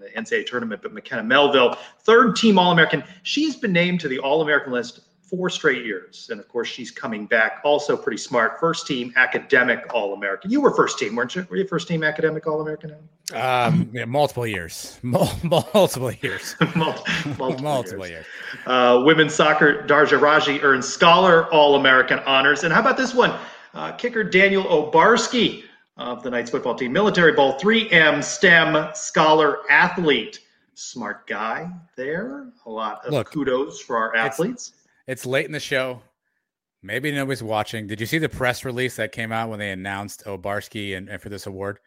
the NCAA tournament, but McKenna Melville, third team All-American. She's been named to the All-American list 4 straight years, and of course she's coming back. Also pretty smart, first team academic All-American. You were first team, weren't you? Were you first team academic All-American? Yeah, multiple years. Women's soccer, Darja Raji earned Scholar All-American honors. And how about this one? Kicker Daniel Obarski of the Knights football team, Military Bowl, 3M STEM Scholar Athlete. Smart guy there. A lot of kudos for our athletes. It's late in the show. Maybe nobody's watching. Did you see the press release that came out when they announced Obarski and for this award?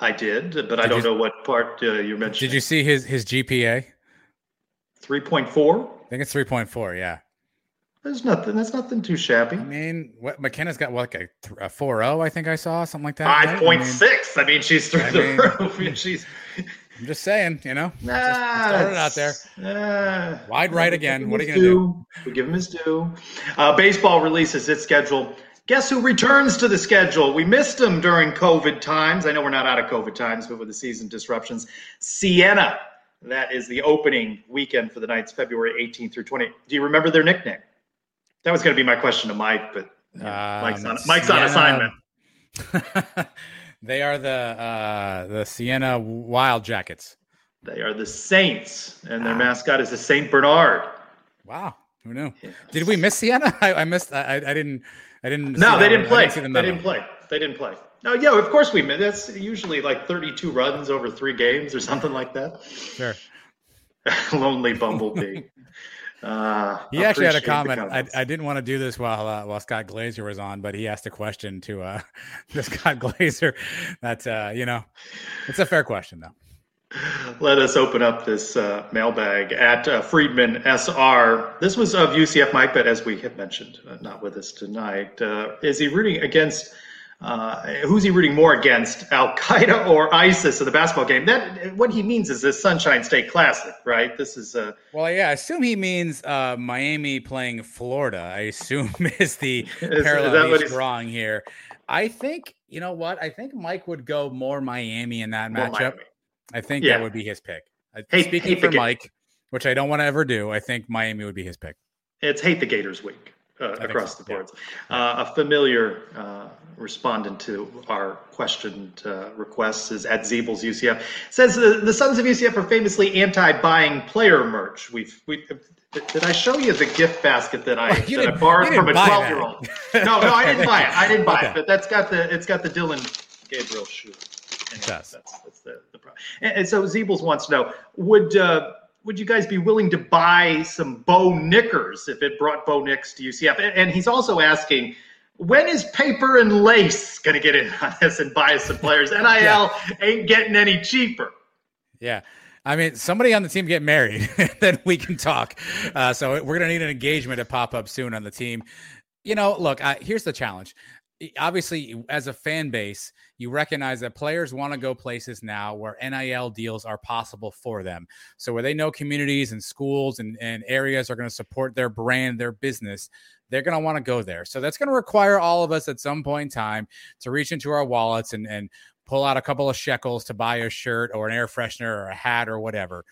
I did, but I don't know what part you mentioned. Did you see his GPA? 3.4? I think it's 3.4, yeah. That's nothing too shabby. I mean, McKenna's got a 4.0, I think I saw, something like that. 5.6. Right? I mean, she's through the roof. I'm just saying, just throw it out there. Wide right again. What are you going to do? We give him his due. Baseball releases its schedule. Guess who returns to the schedule? We missed him during COVID times. I know we're not out of COVID times, but with the season disruptions. Siena, that is the opening weekend for the Knights, February 18th through 20th. Do you remember their nickname? That was going to be my question to Mike, but Mike's on assignment. They are the Siena Wild Jackets. They are the Saints, and their mascot is the Saint Bernard. Wow, who knew? Yes. Did we miss Siena? I didn't. No, they didn't play. They didn't play. No, yeah, of course we missed. That's usually like 32 runs over 3 games or something like that. Sure. Lonely bumblebee. He actually had a comment. I didn't want to do this while Scott Glazer was on, but he asked a question to Scott Glazer. That's it's a fair question though. Let us open up this mailbag at Friedman SR. This was of UCF Mike, but as we had mentioned, not with us tonight. Is he rooting against Who's he rooting more against, Al-Qaeda or ISIS in the basketball game? That what he means is this Sunshine State Classic, right? This is a well, yeah. I assume he means Miami playing Florida. I assume is the parallel he's drawing here. I think you know what? I think Mike would go more Miami in that matchup. Miami. I think that would be his pick. Speaking for Mike, which I don't want to ever do, I think Miami would be his pick. It's hate the Gators week. Across the boards. A familiar respondent to our questioned requests is at Zeebles UCF. Says the Sons of UCF are famously anti-buying player merch. Did I show you the gift basket that I borrowed from a 12-year-old? No, I didn't buy it. I didn't buy it. But it's got the Dylan Gabriel shoe. It does. That's the problem. And so Zeebles wants to know, would you guys be willing to buy some Bo Knickers if it brought Bo Nix to UCF? And he's also asking, when is Paper and Lace going to get in on this and buy us some players? NIL ain't getting any cheaper. Yeah. I mean, somebody on the team get married, then we can talk. So we're going to need an engagement to pop up soon on the team. You know, look, here's the challenge. Obviously, as a fan base, you recognize that players want to go places now where NIL deals are possible for them. So where they know communities and schools and areas are going to support their brand, their business, they're going to want to go there. So that's going to require all of us at some point in time to reach into our wallets and pull out a couple of shekels to buy a shirt or an air freshener or a hat or whatever.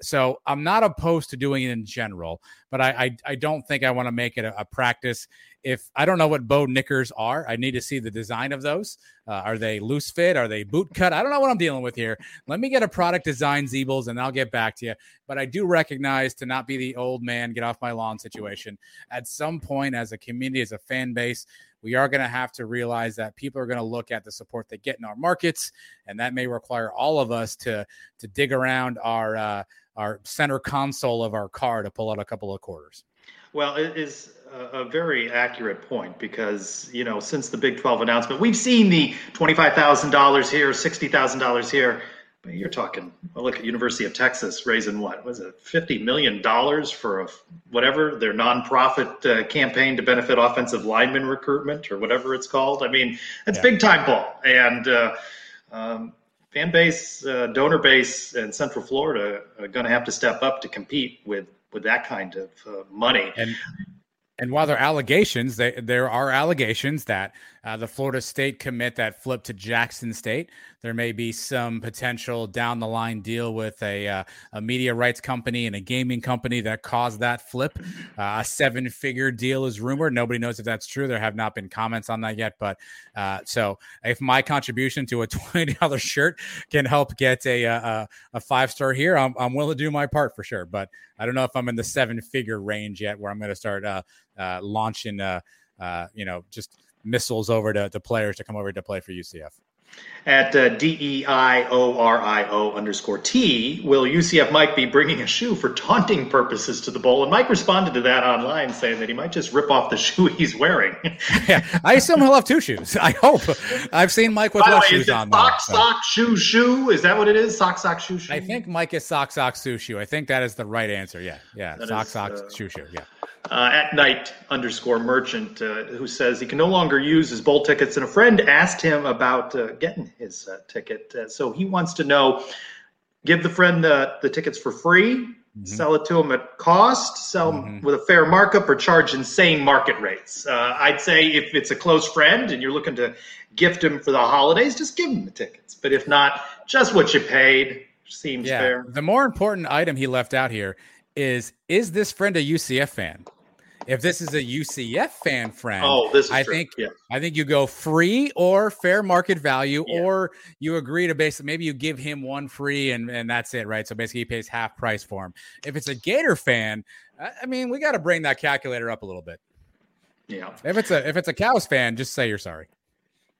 So I'm not opposed to doing it in general, but I don't think I want to make it a practice. If I don't know what Bo Knickers are, I need to see the design of those. Are they loose fit? Are they boot cut? I don't know what I'm dealing with here. Let me get a product design, Zeebles, and I'll get back to you. But I do recognize, to not be the old man, get off my lawn situation, at some point as a community, as a fan base, we are going to have to realize that people are going to look at the support they get in our markets, and that may require all of us to dig around our center console of our car to pull out a couple of quarters. Well, it is a very accurate point because, you know, since the Big 12 announcement, we've seen the $25,000 here, $60,000 here. But you're talking, well, look at University of Texas raising what was it, $50 million for their nonprofit campaign to benefit offensive lineman recruitment or whatever it's called. I mean, that's big time ball. And fan base, donor base in Central Florida are going to have to step up to compete with that kind of money. And while there are allegations, there are allegations that the Florida State commit that flipped to Jackson State. There may be some potential down the line deal with a media rights company and a gaming company that caused that flip. A 7-figure deal is rumored. Nobody knows if that's true. There have not been comments on that yet. But so if my contribution to a $20 shirt can help get a 5-star here, I'm willing to do my part for sure. But I don't know if I'm in the 7-figure range yet where I'm going to start launching, just missiles over to players to come over to play for UCF. At DEIORIO_T, will UCF Mike be bringing a shoe for taunting purposes to the bowl? And Mike responded to that online saying that he might just rip off the shoe he's wearing. Yeah, I assume he'll have two shoes. I hope. I've seen Mike with less shoes on. Sock, shoe, shoe. Is that what it is? Sock, sock, shoe, shoe. I think Mike is sock, sock, shoe, shoe. I think that is the right answer. Yeah, yeah. That sock, sock, shoe, shoe. Yeah. At Knight_merchant, who says he can no longer use his bowl tickets, and a friend asked him about getting his ticket, so he wants to know: give the friend the tickets for free, sell it to him at cost, sell them with a fair markup, or charge insane market rates. I'd say if it's a close friend and you're looking to gift him for the holidays, just give him the tickets. But if not, just what you paid seems fair. The more important item he left out here is this friend a UCF fan? If this is a UCF fan friend, I think you go free or fair market value, or you agree to basically maybe you give him one free and that's it, right? So basically he pays half price for him. If it's a Gator fan, I mean, we got to bring that calculator up a little bit. Yeah. If it's a Cows fan, just say you're sorry.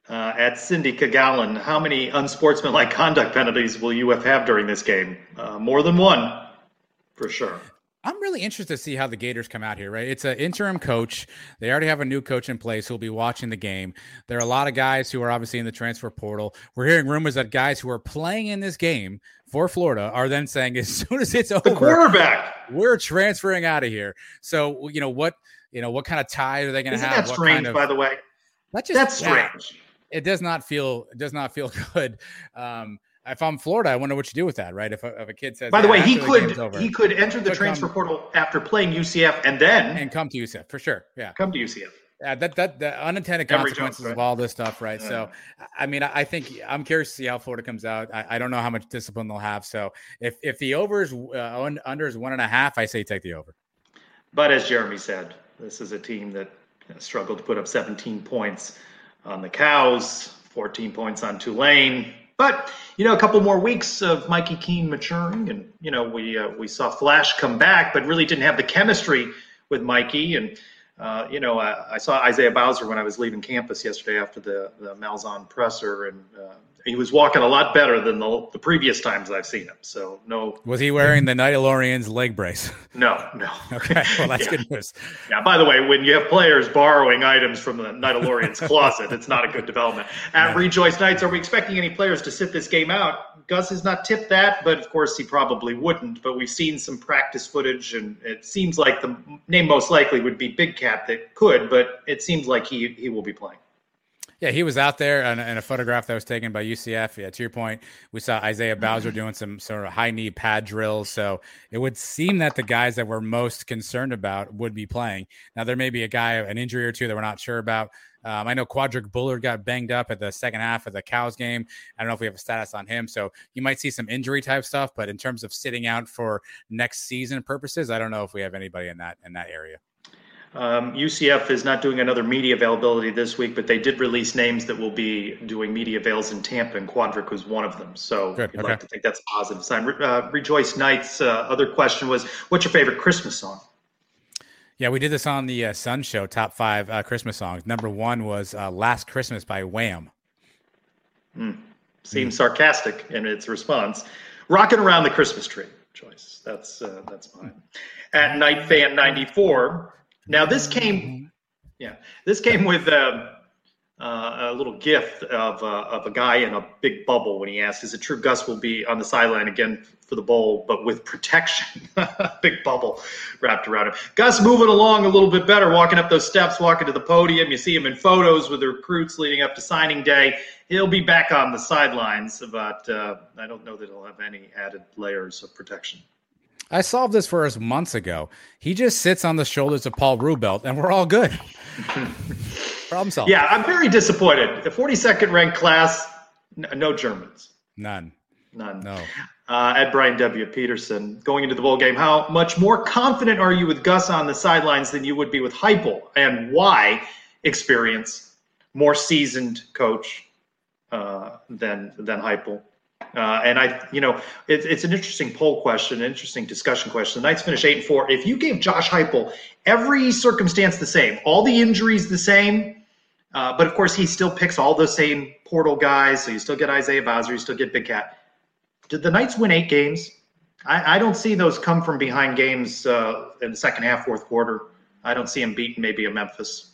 At Cindy Cagallon, how many unsportsmanlike conduct penalties will UF have during this game? More than one, for sure. I'm really interested to see how the Gators come out here, right? It's an interim coach. They already have a new coach in place who will be watching the game. There are a lot of guys who are obviously in the transfer portal. We're hearing rumors that guys who are playing in this game for Florida are then saying, as soon as it's over, the quarterback, we're transferring out of here. So, you know, what kind of ties are they going to have? That's strange, by the way. That's strange. It does not feel good. If I'm Florida, I wonder what you do with that, right? If a kid says, by the way, he could enter the transfer portal after playing UCF and then come to UCF for sure. Yeah, come to UCF. That the unintended consequences of all this stuff, right? Yeah. So, I mean, I think I'm curious to see how Florida comes out. I don't know how much discipline they'll have. So, if the overs under is 1.5, I say take the over. But as Jeremy said, this is a team that struggled to put up 17 points on the Cows, 14 points on Tulane. But, a couple more weeks of Mikey Keene maturing, and, we saw Flash come back, but really didn't have the chemistry with Mikey. And, I saw Isaiah Bowser when I was leaving campus yesterday after the Malzahn presser, and he was walking a lot better than the previous times I've seen him. So, no. Was he wearing the Nidalorian's leg brace? No. Okay, well, that's good news. Yeah, by the way, when you have players borrowing items from the Nidalorian's closet, it's not a good development. At Rejoice Knights, are we expecting any players to sit this game out? Gus has not tipped that, but of course he probably wouldn't. But we've seen some practice footage, and it seems like the name most likely would be Big Cat that could, but it seems like he will be playing. Yeah, he was out there in a photograph that was taken by UCF. Yeah, to your point, we saw Isaiah Bowser doing some sort of high knee pad drills. So it would seem that the guys that we're most concerned about would be playing. Now, there may be an injury or two that we're not sure about. I know Caden Bullard got banged up at the second half of the Cows game. I don't know if we have a status on him. So you might see some injury type stuff, but in terms of sitting out for next season purposes, I don't know if we have anybody in that area. UCF is not doing another media availability this week, but they did release names that will be doing media avails in Tampa, and Quadric was one of them. So I'd like to think that's a positive sign. Rejoice Knights' other question was, what's your favorite Christmas song? Yeah, we did this on the Sun Show, top 5 Christmas songs. Number 1 was Last Christmas by Wham. Seems sarcastic in its response. Rocking Around the Christmas Tree, Joyce. That's mine. At Night Fan 94. Now this came with a little gift of a guy in a big bubble when he asked, "Is it true Gus will be on the sideline again for the bowl, but with protection?" Big bubble wrapped around him. Gus moving along a little bit better, walking up those steps, walking to the podium. You see him in photos with the recruits leading up to signing day. He'll be back on the sidelines, but I don't know that he'll have any added layers of protection. I solved this for us months ago. He just sits on the shoulders of Paul Rubelt, and we're all good. Problem solved. Yeah, I'm very disappointed. The 42nd ranked class, no Germans. None. No. At Brian W. Peterson, going into the bowl game, how much more confident are you with Gus on the sidelines than you would be with Heupel? And why experience, more seasoned coach than Heupel? And it's an interesting poll question, an interesting discussion question. The Knights finish 8-4. If you gave Josh Heupel every circumstance the same, all the injuries the same, but of course he still picks all the same portal guys, so you still get Isaiah Bowser, you still get Big Cat. Did the Knights win 8 games? I don't see those come from behind games in the second half, fourth quarter. I don't see him beating maybe a Memphis.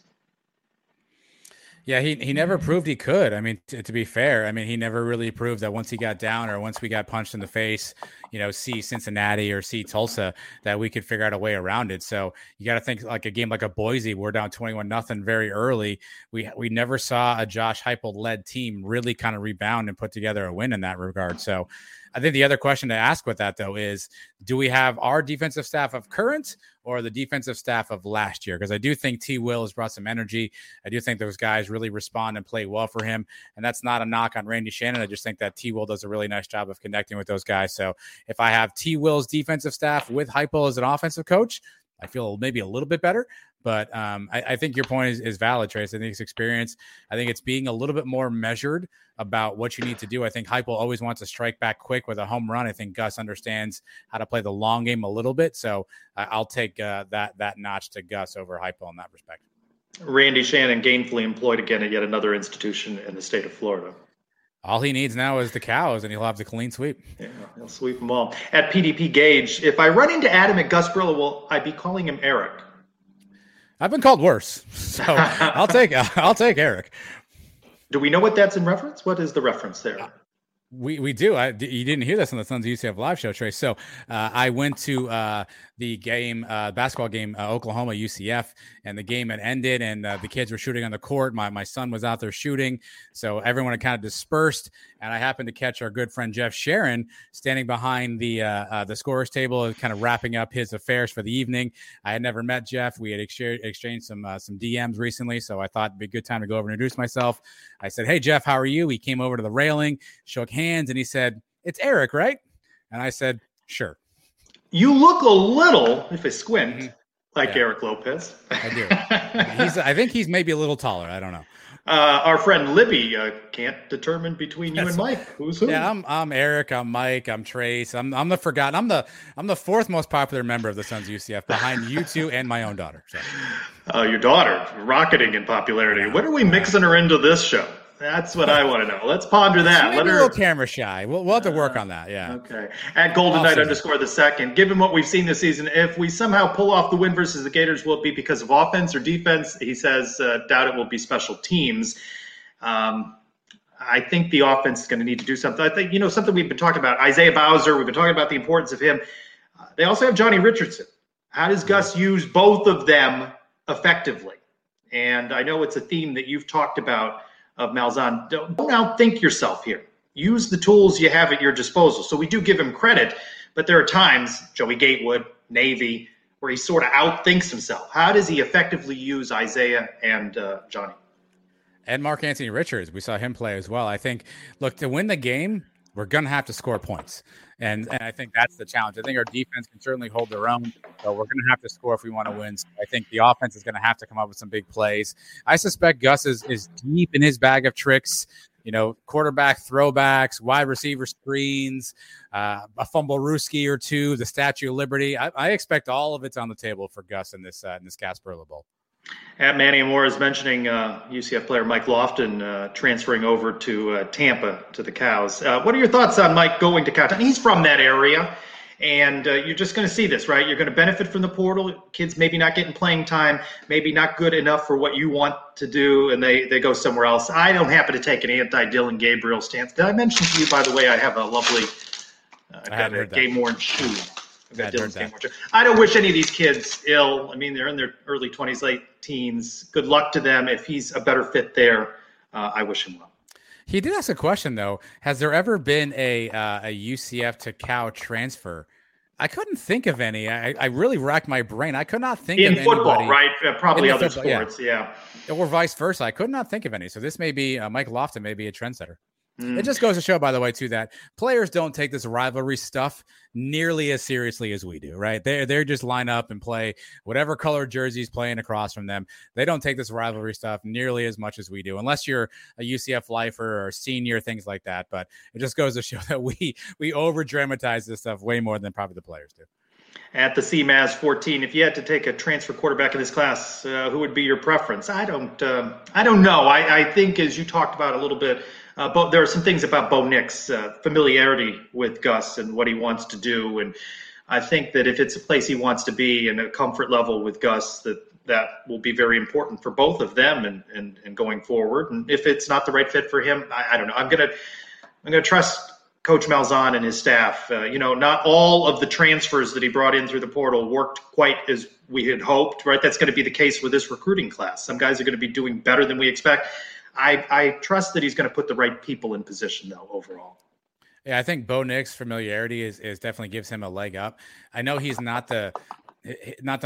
Yeah, he never proved he could. I mean, to be fair, I mean, he never really proved that once he got down or once we got punched in the face, see Cincinnati or see Tulsa, that we could figure out a way around it. So you got to think like a game like a Boise, we're down 21-0 very early. We never saw a Josh Heupel-led team really kind of rebound and put together a win in that regard. So I think the other question to ask with that, though, is do we have our defensive staff of current or the defensive staff of last year? Because I do think T. Will has brought some energy. I do think those guys really respond and play well for him. And that's not a knock on Randy Shannon. I just think that T. Will does a really nice job of connecting with those guys. So if I have T. Will's defensive staff with Heupel as an offensive coach, I feel maybe a little bit better. But I think your point is valid, Trace. I think it's experience. I think it's being a little bit more measured about what you need to do. I think Heupel always wants to strike back quick with a home run. I think Gus understands how to play the long game a little bit. So I'll take that notch to Gus over Heupel in that respect. Randy Shannon gainfully employed again at yet another institution in the state of Florida. All he needs now is the Cows, and he'll have the clean sweep. Yeah, he'll sweep them all. At PDP Gage, if I run into Adam at Gasparilla, will I be calling him Eric? I've been called worse, so I'll take Eric. Do we know what that's in reference? What is the reference there? We do. You didn't hear this on the Sons of UCF live show, Trey. So I went to the game, basketball game, Oklahoma UCF, and the game had ended, and the kids were shooting on the court. My son was out there shooting, so everyone had kind of dispersed, and I happened to catch our good friend Jeff Sharon standing behind the scorer's table, kind of wrapping up his affairs for the evening. I had never met Jeff. We had exchanged some DMs recently, so I thought it'd be a good time to go over and introduce myself. I said, "Hey Jeff, how are you?" He came over to the railing, shook hands, and he said, "It's Eric, right?" And I said, "Sure." You look a little, if I squint, like Eric Lopez. I do. I think he's maybe a little taller. I don't know. Our friend Libby can't determine between you and Mike who's who. Yeah, I'm Eric. I'm Mike. I'm Trace. I'm the forgotten. I'm the fourth most popular member of the Sons of UCF, behind you two and my own daughter. So. Your daughter rocketing in popularity. When are we mixing her into this show? That's what I want to know. Let's ponder that. Let her... a little camera shy. We'll have to work on that. Yeah. Okay. At Golden Knight _2. Given what we've seen this season, if we somehow pull off the win versus the Gators, will it be because of offense or defense? He says, doubt it will be special teams. I think the offense is going to need to do something. I think, something we've been talking about, Isaiah Bowser, we've been talking about the importance of him. They also have Johnny Richardson. How does Gus use both of them effectively? And I know it's a theme that you've talked about of Malzahn. Don't outthink yourself here. Use the tools you have at your disposal. So we do give him credit, but there are times, Joey Gatewood, Navy, where he sort of outthinks himself. How does he effectively use Isaiah and Johnny? And Mark Anthony Richards, we saw him play as well. I think, look, to win the game, we're going to have to score points. And I think that's the challenge. I think our defense can certainly hold their own, but we're going to have to score if we want to win. So I think the offense is going to have to come up with some big plays. I suspect Gus is deep in his bag of tricks, quarterback throwbacks, wide receiver screens, a fumble rooski or two, the Statue of Liberty. I expect all of it's on the table for Gus in this Gasparilla Bowl. At Manny Moore is mentioning UCF player Mike Lofton transferring over to Tampa to the Cows. What are your thoughts on Mike going to Cowtown? He's from that area, and you're just going to see this, right? You're going to benefit from the portal. Kids maybe not getting playing time, maybe not good enough for what you want to do, and they go somewhere else. I don't happen to take an anti-Dylan Gabriel stance. Did I mention to you, by the way, I have a lovely game worn shoe. I don't wish any of these kids ill. I mean, they're in their early 20s, late teens. Good luck to them. If he's a better fit there, I wish him well. He did ask a question, though. Has there ever been a UCF to Cal transfer? I couldn't think of any. I really racked my brain. I could not think of any. In football, right? Probably other sports, yeah. Or vice versa. I could not think of any. So this may be Mike Lofton may be a trendsetter. It just goes to show, by the way, too, that players don't take this rivalry stuff nearly as seriously as we do, right? They just line up and play whatever color jerseys playing across from them. They don't take this rivalry stuff nearly as much as we do, unless you're a UCF lifer or senior, things like that. But it just goes to show that we over-dramatize this stuff way more than probably the players do. At the CMAS 14, if you had to take a transfer quarterback in this class, who would be your preference? I don't know. I think, as you talked about a little bit, but there are some things about Bo Nix, familiarity with Gus and what he wants to do. And I think that if it's a place he wants to be and a comfort level with Gus, that will be very important for both of them and going forward. And if it's not the right fit for him, I don't know. I'm going to trust Coach Malzahn and his staff. Not all of the transfers that he brought in through the portal worked quite as we had hoped, right? That's going to be the case with this recruiting class. Some guys are going to be doing better than we expect. I trust that he's going to put the right people in position, though, overall. Yeah, I think Bo Nix familiarity is definitely gives him a leg up. I know he's not the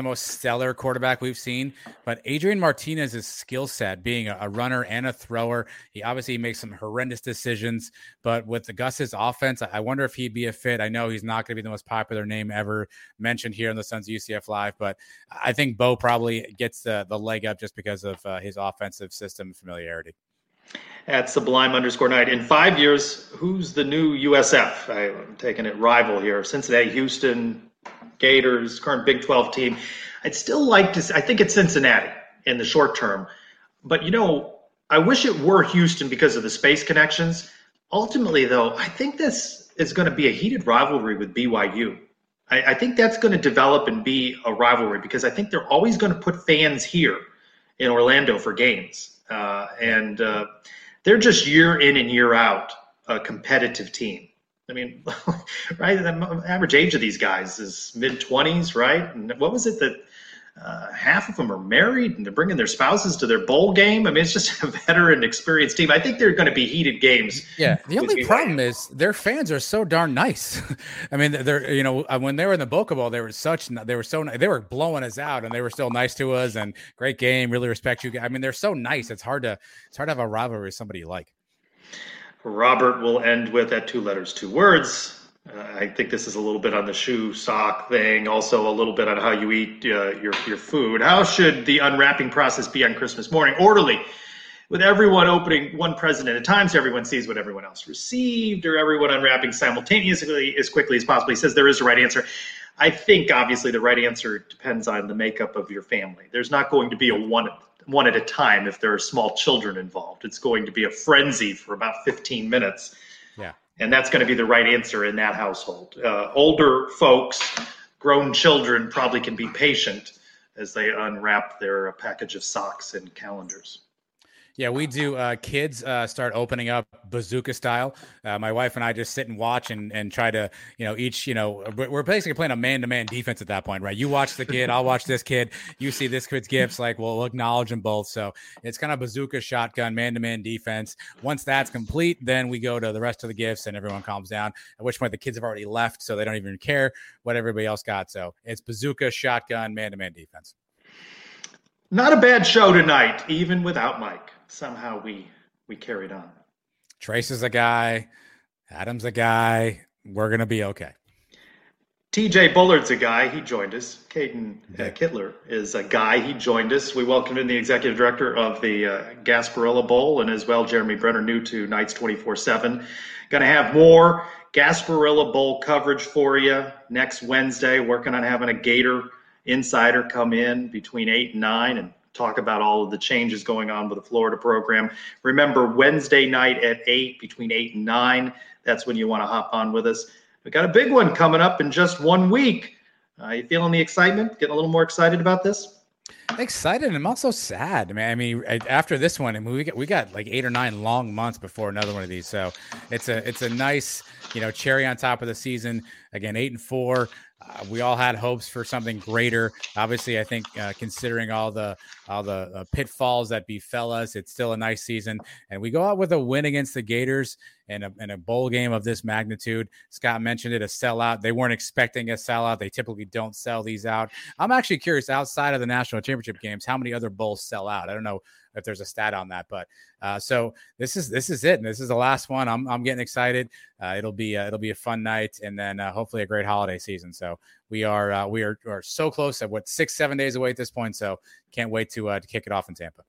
most stellar quarterback we've seen, but Adrian Martinez's skill set, being a runner and a thrower, he obviously makes some horrendous decisions, but with the Gus's offense, I wonder if he'd be a fit. I know he's not going to be the most popular name ever mentioned here on the Sons of UCF Live, but I think Bo probably gets the leg up just because of his offensive system familiarity. At Sublime _9, in 5 years, who's the new USF? I'm taking it rival here. Cincinnati, Houston, Gators, current Big 12 team. I'd still like to, I think it's Cincinnati in the short term, but I wish it were Houston because of the space connections. Ultimately, though, I think this is going to be a heated rivalry with BYU. I think that's going to develop and be a rivalry because I think they're always going to put fans here in Orlando for games. They're just year in and year out a competitive team. I mean, right? The average age of these guys is mid-20s, right? And what was it that half of them are married and they're bringing their spouses to their bowl game? I mean, it's just a veteran, experienced team. I think they're going to be heated games. Yeah. The only problem is their fans are so darn nice. I mean, they're, you know, when they were in the Boca Bowl, they were blowing us out, and they were still nice to us and great game, really respect you. I mean, they're so nice. It's hard to have a rivalry with somebody you like. Robert will end with, at 2 letters, 2 words. I think this is a little bit on the shoe sock thing, also a little bit on how you eat your food. How should the unwrapping process be on Christmas morning? Orderly, with everyone opening one present at a time so everyone sees what everyone else received, or everyone unwrapping simultaneously as quickly as possible. He says there is a right answer. I think, obviously, the right answer depends on the makeup of your family. There's not going to be a one at a time if there are small children involved. It's going to be a frenzy for about 15 minutes. Yeah. And that's going to be the right answer in that household. Older folks, grown children, probably can be patient as they unwrap their package of socks and calendars. Yeah, we do. Kids start opening up bazooka style. My wife and I just sit and watch and try to, you know, each, you know, we're basically playing a man-to-man defense at that point, right? You watch the kid, I'll watch this kid. You see this kid's gifts, like we'll acknowledge them both. So it's kind of bazooka, shotgun, man-to-man defense. Once that's complete, then we go to the rest of the gifts and everyone calms down, at which point the kids have already left, so they don't even care what everybody else got. So it's bazooka, shotgun, man-to-man defense. Not a bad show tonight, even without Mike. Somehow we carried on. Trace is a guy. Adam's a guy. We're going to be okay. T.J. Bullard's a guy. He joined us. Caden Kittler is a guy. He joined us. We welcomed in the executive director of the Gasparilla Bowl, and as well, Jeremy Brenner, new to Knights 24/7. Going to have more Gasparilla Bowl coverage for you next Wednesday. Working on having a Gator insider come in between 8 and 9 and talk about all of the changes going on with the Florida program. Remember, Wednesday night at 8, between 8 and 9, that's when you want to hop on with us. We got a big one coming up in just 1 week. You feeling the excitement? Getting a little more excited about this? Excited. I'm also sad, man. I mean, after this one, I mean, we got like 8 or 9 long months before another one of these. So it's a nice, you know, cherry on top of the season. Again, 8 and 4. We all had hopes for something greater. Obviously, I think considering all the pitfalls that befell us, it's still a nice season. And we go out with a win against the Gators in a bowl game of this magnitude. Scott mentioned it, a sellout. They weren't expecting a sellout. They typically don't sell these out. I'm actually curious, outside of the national championship games, how many other bowls sell out? I don't know if there's a stat on that, but so this is it, and this is the last one. I'm getting excited. It'll be a fun night, and then hopefully a great holiday season. So we are so close at what, 6-7 days away at this point. So can't wait to kick it off in Tampa.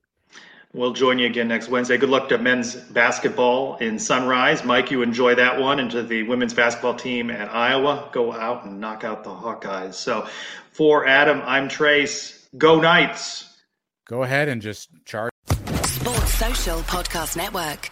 We'll join you again next Wednesday. Good luck to men's basketball in Sunrise. Mike, you enjoy that one, and to the women's basketball team at Iowa. Go out and knock out the Hawkeyes. So for Adam, I'm Trace. Go Knights. Go ahead and just charge. Sports Social Podcast Network.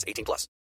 18+.